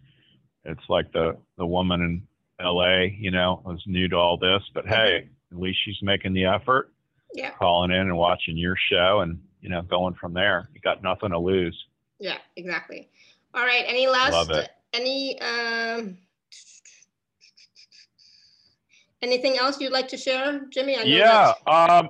it's like the, the woman in L A, you know, was new to all this, but mm-hmm. hey, at least she's making the effort, yeah. calling in and watching your show and, you know, going from there. You got nothing to lose. Yeah, exactly. All right. Any last, Love it. any, um, anything else you'd like to share, Jimmy? I know yeah, um,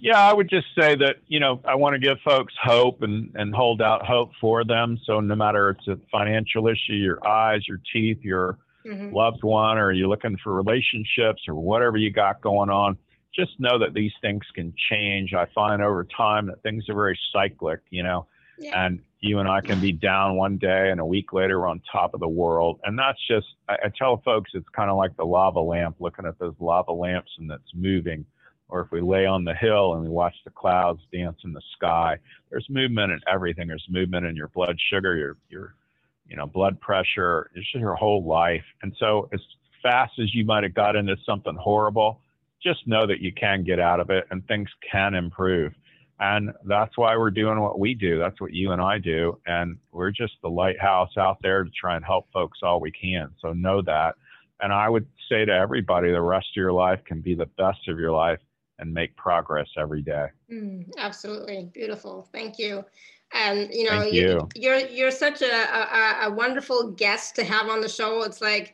yeah. I would just say that, you know, I want to give folks hope and, and hold out hope for them. So no matter if it's a financial issue, your eyes, your teeth, your mm-hmm. loved one, or you're looking for relationships or whatever you got going on, just know that these things can change. I find over time that things are very cyclic, you know, yeah. and you and I can be down one day and a week later we're on top of the world. And that's just, I, I tell folks, it's kind of like the lava lamp, looking at those lava lamps and that's moving. Or if we lay on the hill and we watch the clouds dance in the sky, there's movement in everything. There's movement in your blood sugar, your, your, you know, blood pressure, it's just your whole life. And so as fast as you might've got into something horrible, just know that you can get out of it and things can improve. And that's why we're doing what we do. That's what you and I do. And we're just the lighthouse out there to try and help folks all we can. So know that. And I would say to everybody, the rest of your life can be the best of your life and make progress every day. Mm, absolutely. Beautiful. Thank you. And you know, you. you're, you're such a, a, a wonderful guest to have on the show. It's like,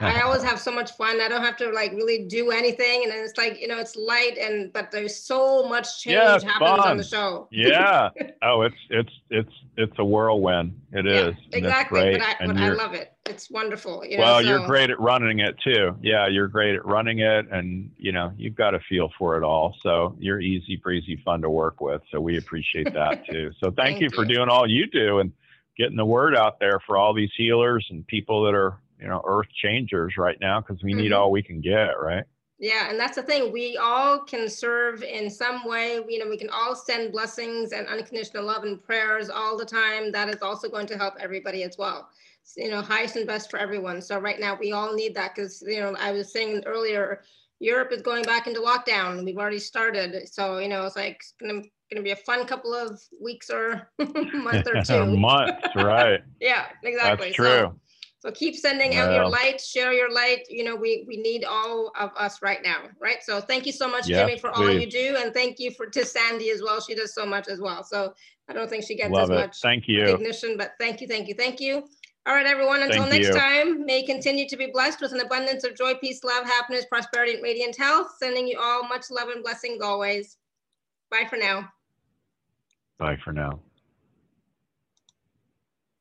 I always have so much fun. I don't have to like really do anything. And it's like, you know, it's light and, but there's so much change yeah, happens fun. on the show. Yeah. oh, it's, it's, it's, it's a whirlwind. It yeah, is. Exactly. Great. But, I, but I love it. It's wonderful. You know, well, so. You're great at running it too. Yeah. You're great at running it. And you know, you've got a feel for it all. So you're easy, breezy, fun to work with. So we appreciate that too. So thank, thank you for you. doing all you do and getting the word out there for all these healers and people that are, you know, earth changers right now, because we need mm-hmm. all we can get, right? Yeah, and that's the thing. We all can serve in some way. You know, we can all send blessings and unconditional love and prayers all the time. That is also going to help everybody as well. So, you know, highest and best for everyone. So right now we all need that because, you know, I was saying earlier, Europe is going back into lockdown. We've already started. So, you know, it's like it's going to be a fun couple of weeks or month or two. Months, right. Yeah, exactly. That's true. So, So keep sending out yeah. your light, share your light. You know, we, we need all of us right now, right? So thank you so much, yep, Jimmy, for please. all you do. And thank you for to Sandy as well. She does so much as well. So I don't think she gets Love as it. much thank you. recognition, but thank you, thank you, thank you. All right, everyone, until thank next you. time, may continue to be blessed with an abundance of joy, peace, love, happiness, prosperity, and radiant health. Sending you all much love and blessings always. Bye for now. Bye for now.